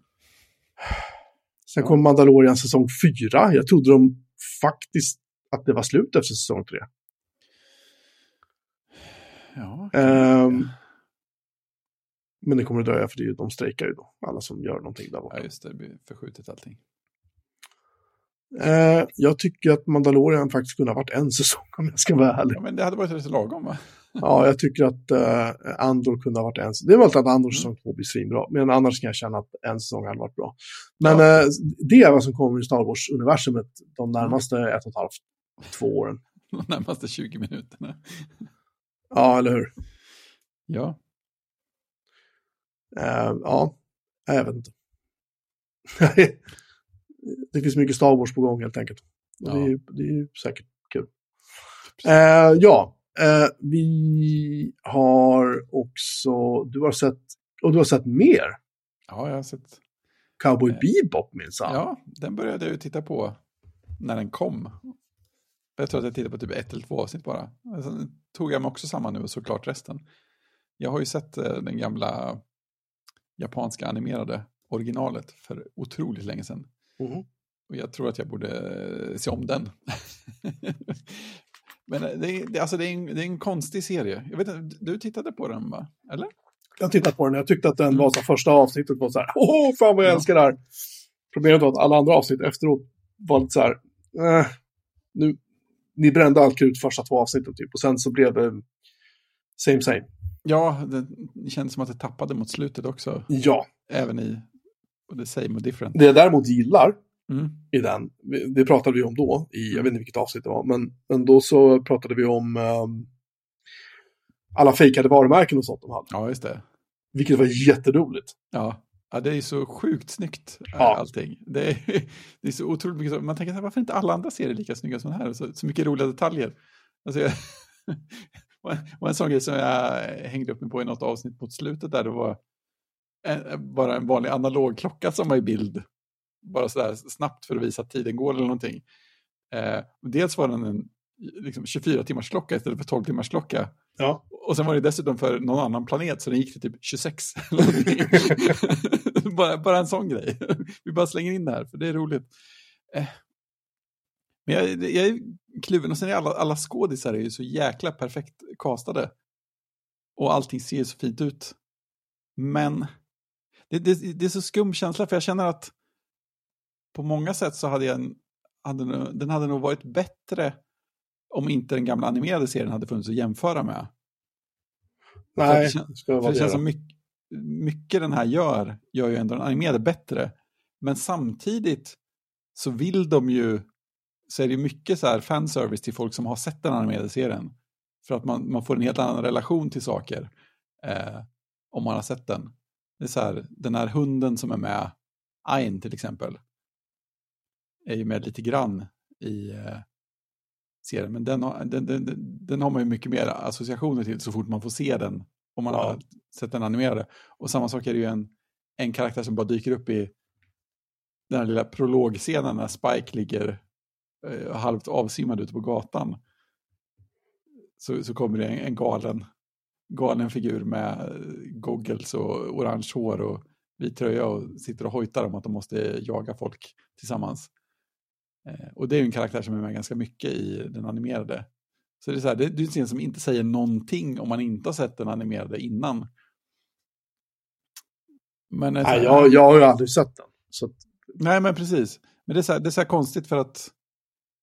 Sen ja. Kommer Mandalorian säsong fyra. Jag trodde de faktiskt att det var slut efter säsong tre. Ja, um, men det kommer att dröja för det är ju, de strejkar ju då alla som gör någonting där borta. Ja just det, det blir förskjutet allting. uh, Jag tycker att Mandalorian faktiskt kunde ha varit en säsong om jag ska vara ärlig. Ja men det hade varit lite lagom va? Ja jag tycker att uh, Andor kunde ha varit en säsong. Det är väl att Andor mm. säsong två blir svinbra. Men annars kan jag känna att en säsong hade varit bra. Men ja. uh, det är vad som kommer i Star Wars-universumet de närmaste mm. ett och ett halvt, två åren. De närmaste tjugo minuterna. Ja, eller hur? Ja. Uh, ja, jag vet inte. Det finns mycket Star Wars på gång helt enkelt. Ja. Det är ju det är säkert kul. Uh, ja, uh, vi har också... Du har sett... Och du har sett mer. Ja, jag har sett... Cowboy uh, Bebop, minsann. Ja, den började jag ju titta på när den kom. Jag tror att jag tittade på typ ett eller två avsnitt bara. Sen tog jag mig också samman nu och såklart resten. Jag har ju sett den gamla japanska animerade originalet för otroligt länge sedan. Mm. Och jag tror att jag borde se om den. Men det är, det, alltså det, är en, det är en konstig serie. Jag vet inte, du tittade på den va? Eller? Jag tittade på den. Jag tyckte att den var så första avsnittet var så här. Åh fan vad jag ja. älskar det här. Problemet var att alla andra avsnitt efteråt var lite så här. Eh. Nu, ni brände allt ut första två avsnitten typ. Och sen så blev det same same. Ja, det kändes som att det tappade mot slutet också. Ja. Även i både same och different. Det jag däremot gillar mm. i den, det pratade vi om då i, jag vet inte vilket avsnitt det var, men, men då så pratade vi om um, alla fejkade varumärken och sånt de hade. Ja, just det. Vilket var jätteroligt. Ja. Ja, det är så sjukt snyggt ja. allting. Det är, det är så otroligt mycket. Man tänker så här, varför inte alla andra serier lika snygga som den här? Så, så mycket roliga detaljer. Alltså, jag, och en sån grej som jag hängde upp mig på i något avsnitt mot slutet där, det var en, bara en vanlig analog klocka som var i bild. Bara sådär snabbt för att visa att tiden går eller någonting. Eh, dels var den en liksom tjugofyra timmars klocka istället för tolv timmars klocka. Ja. Och sen var det dessutom för någon annan planet så den gick till typ tjugosex. bara, bara en sån grej. Vi bara slänger in det här för det är roligt. Eh. Men jag, jag är kluven. Och sen är alla, alla skådisar är ju så jäkla perfekt kastade. Och allting ser så fint ut. Men det, det, det är så skum känsla för jag känner att på många sätt så hade jag en, hade, den hade nog varit bättre om inte den gamla animerade serien hade funnits att jämföra med. Nej, för det, ska det, för det känns som mycket, mycket den här gör, gör ju ändå den animerade bättre. Men samtidigt så vill de ju, så är det mycket så här fanservice till folk som har sett den animerade serien. För att man, man får en helt annan relation till saker eh, om man har sett den. Det är så här, den här hunden som är med, Ayn till exempel, är ju med lite grann i eh, serien. Men den har, den, den, den har man ju mycket mer associationer till så fort man får se den. Om man ja. har sett den animerade. Och samma sak är det ju en, en karaktär som bara dyker upp i den här lilla prologscenen när Spike ligger eh, halvt avsimmad ute på gatan. Så, så kommer det en, en galen, galen figur med goggles och orange hår och vit tröja och sitter och hojtar om att de måste jaga folk tillsammans. Och det är ju en karaktär som är med ganska mycket i den animerade. Så det är så här, det är en scen som inte säger någonting om man inte har sett den animerade innan. Men nej, här, jag, jag har ju aldrig sett den. Så att... Nej, men precis. Men det är så här, det är så här konstigt för att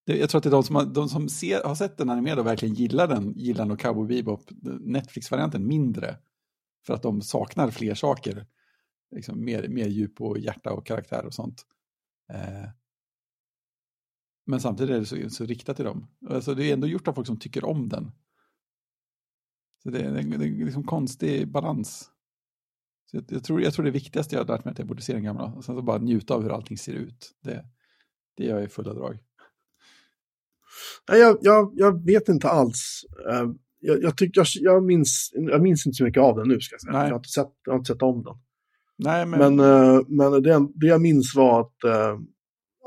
det, jag tror att det är de som, de som ser, har sett den animerade och verkligen gillar den, gillar nog Cowboy Bebop, Netflix-varianten mindre. För att de saknar fler saker. Liksom mer, mer djup och hjärta och karaktär och sånt. Eh. Men samtidigt är det så, så riktat till dem. Alltså det är ändå gjort av folk som tycker om den. Så det är en, en, en liksom konstig balans. Så jag, jag, tror, jag tror det viktigaste jag har lärt mig att jag borde se den gamla. Och sen så bara njuta av hur allting ser ut. Det, det gör jag i fulla drag. Nej, jag, jag, jag vet inte alls. Jag, jag, tyck, jag, jag, minns, jag minns inte så mycket av den nu, ska jag säga. Nej. Jag har inte sett, jag har inte sett om den. Nej, men men, men det, det jag minns var att,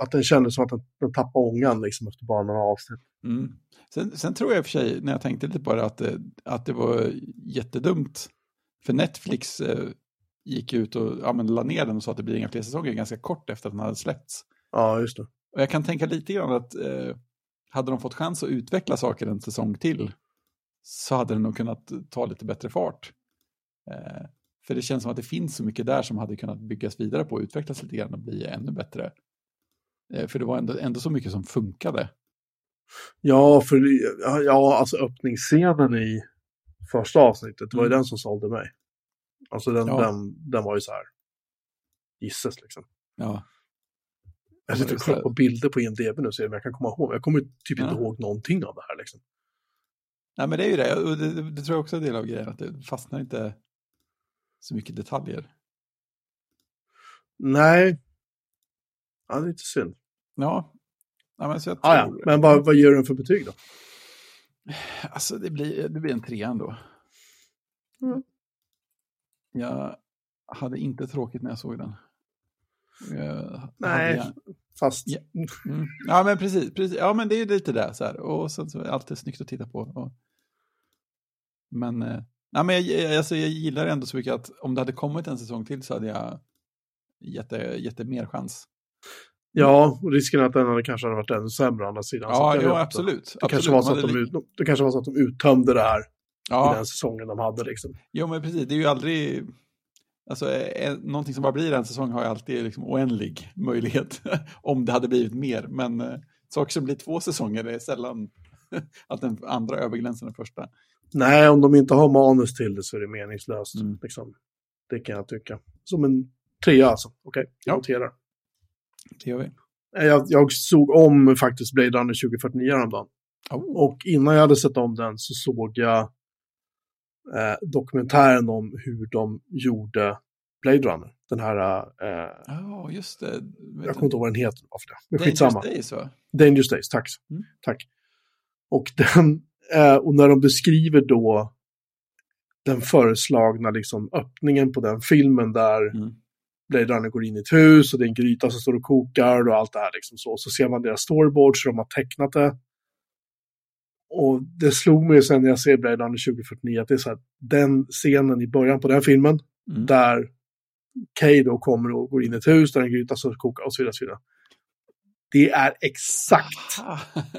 att den kändes som att den, den tappade ångan liksom, efter bara några avsnitt. Mm. Sen, sen tror jag för sig, när jag tänkte lite på det, att det, att det var jättedumt. För Netflix eh, gick ut och ja, men, la ner den och sa att det blir inga fler säsonger ganska kort efter att den hade släppts. Ja, just det. Och jag kan tänka lite grann att eh, hade de fått chans att utveckla saker en säsong till så hade den nog kunnat ta lite bättre fart. Eh. För det känns som att det finns så mycket där som hade kunnat byggas vidare på och utvecklas lite grann och bli ännu bättre. För det var ändå, ändå så mycket som funkade. Ja, för ja, alltså öppningsscenen i första avsnittet var ju mm. den som sålde mig. Alltså den, ja. den, den var ju så här gisses liksom. Ja. Jag sitter och kollar på bilder på I M D B nu så jag kan komma ihåg. Jag kommer typ inte ja. ihåg någonting av det här liksom. Nej, men det är ju det. Och det, det tror jag också är en del av grejen. Att det fastnar inte... så mycket detaljer. Nej. Ja, det är inte synd. Ja. ja, men, så jag tror... ja. men vad, vad gör den för betyg då? Alltså det blir, det blir en trea ändå. Mm. Jag hade inte tråkigt när jag såg den. Jag, Nej, jag... fast. Ja. Mm. ja, men precis, precis. Ja, men det är ju lite där så här. Och sen så är det alltid snyggt att titta på. Och... Men... Eh... Nej, men jag, alltså, jag gillar ändå så mycket att om det hade kommit en säsong till så hade jag jätte, jätte mer chans. Ja, och risken är att den hade kanske hade varit ännu sämre å andra sidan. Ja, jo, absolut. Det, absolut. Kanske var så att de, lik... det kanske var så att de uttömde det här ja. i den säsongen de hade. Liksom. Jo, men precis. Det är ju aldrig... Alltså, en, någonting som bara blir en säsong har ju alltid liksom oändlig möjlighet om det hade blivit mer. Men eh, saker som blir två säsonger är sällan att den andra överglänser den första. Nej, om de inte har manus till det så är det meningslöst. Mm. Liksom. Det kan jag tycka. Som en trea alltså. Okej, okay, jag noterar. Ja. Det gör vi. Jag, jag såg om faktiskt Blade Runner tjugo fyrtionio om dagen. Oh. Och innan jag hade sett om den så såg jag eh, dokumentären om hur de gjorde Blade Runner. Den här... Ja, eh, oh, just det. Vet jag kommer du... inte ihåg vad den heter. Det. Dangerous skitsamma. Days, va? Dangerous Days, tack. Mm. tack. Och, den, eh, och när de beskriver då den föreslagna liksom, öppningen på den filmen där mm. Blade Runner går in i ett hus och det är en gryta som står och kokar och allt det här. Liksom så. Så ser man deras storyboards och de har tecknat det. Och det slog mig sen när jag ser Blade Runner tjugo fyrtionio att det är så här, den scenen i början på den filmen mm. där Kay då kommer och går in i ett hus där en gryta som kokar och så vidare. Så vidare. Det är exakt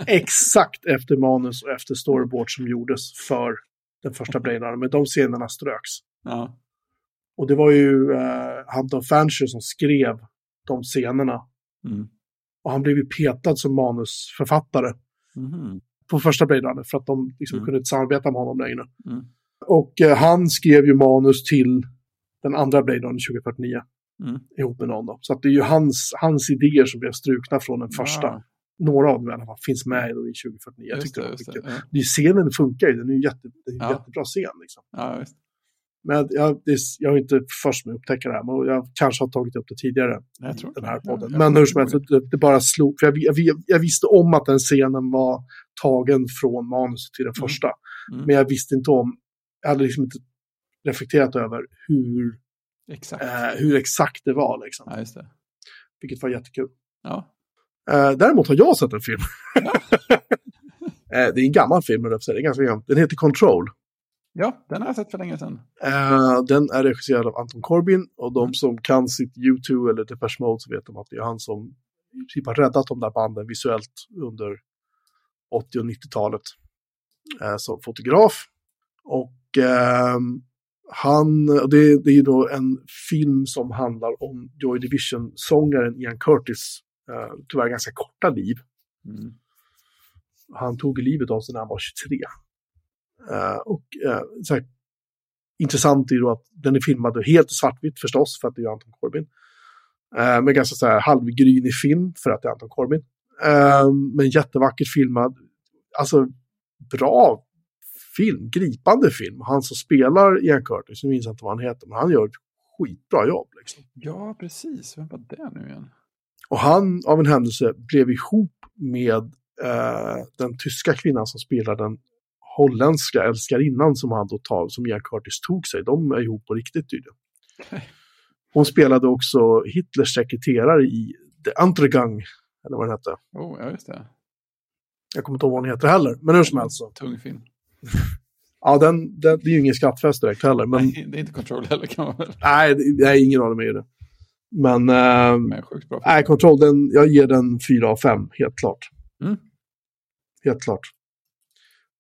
exakt efter manus och efter storyboard som gjordes för den första Blade Runner. Men de scenerna ströks. Ja. Och det var ju eh, Anton Fancher som skrev de scenerna. Mm. Och han blev ju petad som manusförfattare mm. på första Blade Runner för att de liksom mm. kunde inte samarbeta med honom längre. Mm. Och eh, han skrev ju manus till den andra Blade Runner tjugo fyrtionio mm. ihop med någon. Då. Så att det är ju hans, hans idéer som blev strukna från den första. Ja. Några av dem i alla fall finns med i tjugo fyrtionio. Jag tyckte det, det, det. Ja. Det är scenen funkar ju. Den är ju jätte, en ja. jättebra scen. Liksom. Ja, visst. Men jag, det, jag är inte först med att upptäcka det här. Men jag kanske har tagit upp det tidigare. Jag tror den här podden. Ja, men hur som helst, det, det bara slog. För jag, jag, jag visste om att den scenen var tagen från manus till den mm. första. Mm. Men jag visste inte om, jag hade liksom inte reflekterat över hur exakt, eh, hur exakt det var. Liksom. Ja, just det. Vilket var jättekul. Ja. Eh, däremot har jag sett en film. Ja. eh, det är en gammal film. Det är ganska gammal. Den heter Control. Ja, den har jag sett för länge sedan. Uh, den är regisserad av Anton Corbijn och de som kan sitt U två eller Depeche Mode så vet de att det är han som typ har räddat de där banden visuellt under åttio- och nittio-talet uh, som fotograf. Och uh, han, det, det är ju då en film som handlar om Joy Division-sångaren Ian Curtis uh, tyvärr ganska korta liv. Mm. Han tog livet av sig när han var tjugotre. Uh, och uh, så här, intressant är då att den är filmad helt svartvitt förstås för att det är Anton Corbijn uh, men ganska så här halvgrynig film för att det är Anton Corbijn uh, men jättevackert filmad, alltså bra film, gripande film. Han som spelar Ian Curtis, jag minns inte vad han heter, men han gör ett skitbra jobb liksom. Ja precis, vem var det nu igen? Och han av en händelse blev ihop med uh, den tyska kvinnan som spelar den holländska älskarinnan som han då tog, som Ian Curtis tog sig. De är ihop på riktigt tydligen. Hon spelade också Hitlers sekreterare i The Untergang, eller vad den hette. Oh, ja, just det. Jag kommer inte ihåg vad hon heter heller, men hur som helst. Tung film. Ja, den, den, det är ju ingen skrattfest direkt heller. Men... Nej, det är inte Control heller kan man väl. Nej, det är ingen av dem är det. Men, äh, men sjukt bra. Nej, Control, den, jag ger den fyra av fem, helt klart. Mm. Helt klart.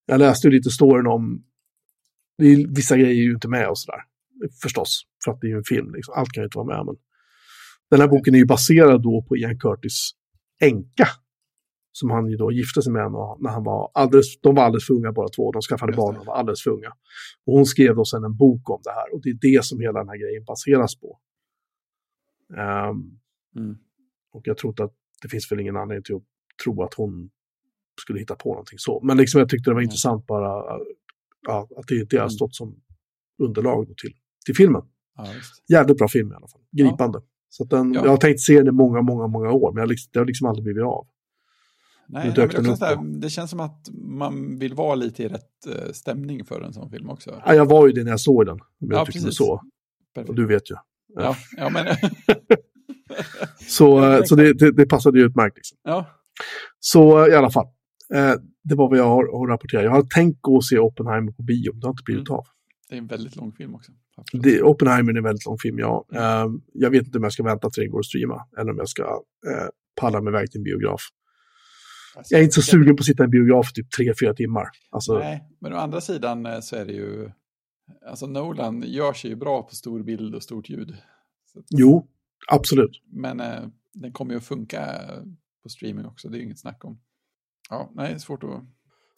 Jag läste ju lite storyn om vissa grejer är ju inte med och sådär. Förstås, för att det är ju en film. Liksom. Allt kan ju inte vara med. Men den här boken är ju baserad då på Ian Curtis änka. Som han ju då gifte sig med när han var alldeles, de var alldeles för unga bara två. De skaffade barn och var alldeles för unga. Och hon skrev då sedan en bok om det här. Och det är det som hela den här grejen baseras på. Um, mm. Och jag tror att det finns väl ingen anledning till att tro att hon skulle hitta på någonting så. Men liksom jag tyckte det var mm. intressant bara ja, att det, det har stått som underlag då till, till filmen. Ja, jävligt bra film i alla fall. Gripande. Ja. Så att den, ja. Jag har tänkt se den i många, många, många år men jag liksom, det har liksom aldrig blivit av. Nej, nej men det, där, det känns som att man vill vara lite i rätt stämning för en sån film också. Ja, jag var ju det när jag såg den. Men ja, jag tyckte precis. Så. Perfekt. Och du vet ju. Ja, ja men... så så det, det, det passade ju utmärkt liksom. Ja. Så i alla fall. Eh, det var vad jag har, har rapporterat. Jag har tänkt gå och se Oppenheimer på bio. Det har inte blivit mm. av. Det är en väldigt lång film också. Det, Oppenheimer är en väldigt lång film, ja. Eh, jag vet inte om jag ska vänta till den går och streama. Eller om jag ska eh, palla mig iväg till en biograf. Alltså, jag är inte så sugen på att sitta i en biograf typ tre fyra timmar. Alltså, nej, men å andra sidan så är det ju... Alltså Nolan gör sig ju bra på stor bild och stort ljud. Så, jo, absolut. Men eh, den kommer ju att funka på streaming också. Det är ju inget snack om. Ja, nej, det är svårt att...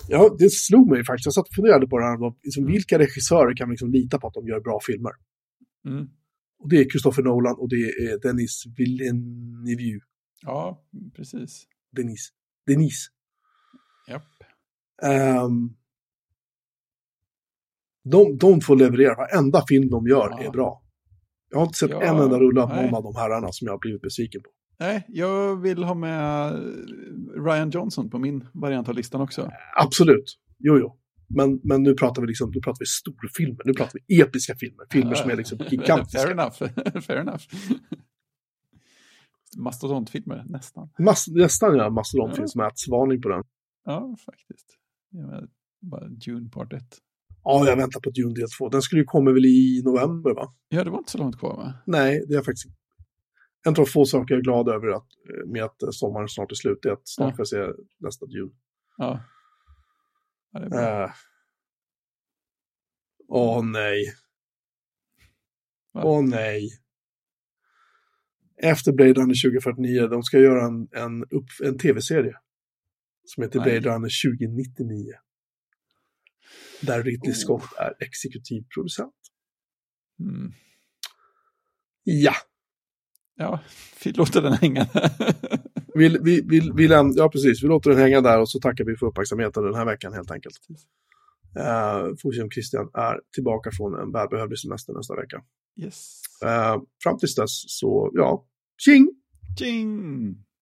Ja, det slog mig faktiskt. Jag satt och funderade på det här. Liksom, mm. Vilka regissörer kan man liksom lita på att de gör bra filmer? Mm. Och det är Christopher Nolan och det är Denis Villeneuve. Ja, precis. Denis. Denis. Japp. Um, de, de får leverera. Varenda film de gör ja. Är bra. Jag har inte sett ja, en enda rulla på någon av de herrarna som jag har blivit besviken på. Nej, jag vill ha med Ryan Johnson på min variant av listan också. Absolut, jo jo. Men, men nu pratar vi liksom, nu pratar vi storfilmer, nu pratar vi episka filmer. Filmer ja, som är liksom gigantiska. Fair enough, fair enough. Mastodontfilmer, nästan. Mas- nästan, ja. Mastodontfilmer som ja. Ätsvarning på den. Ja, faktiskt. Jag bara Dune part ett. Ja, jag väntar på Dune del två. Den skulle ju komma väl i november, va? Ja, det var inte så långt kvar, va? Nej, det är faktiskt en av de få saker jag är glad över att, med att sommaren snart är slut, är att snart ja. får jag se nästa Dune. Ja. Åh uh. oh, nej. Åh oh, nej. Efter Blade Runner tjugo fyrtionio, de ska göra en, en, upp, en tv-serie som heter nej. Blade Runner tjugo nittionio. Där Ridley oh. Scott är exekutiv producent. Mm. Ja. Ja, vi låter den hänga. vill, vi, vill, vill en, ja, precis. Vi låter den hänga där och så tackar vi för uppmärksamheten den här veckan helt enkelt. Uh, Fokusum Christian är tillbaka från en välbehövlig semester nästa vecka. Yes. Uh, fram tills dess så, ja, tjing! Tjing!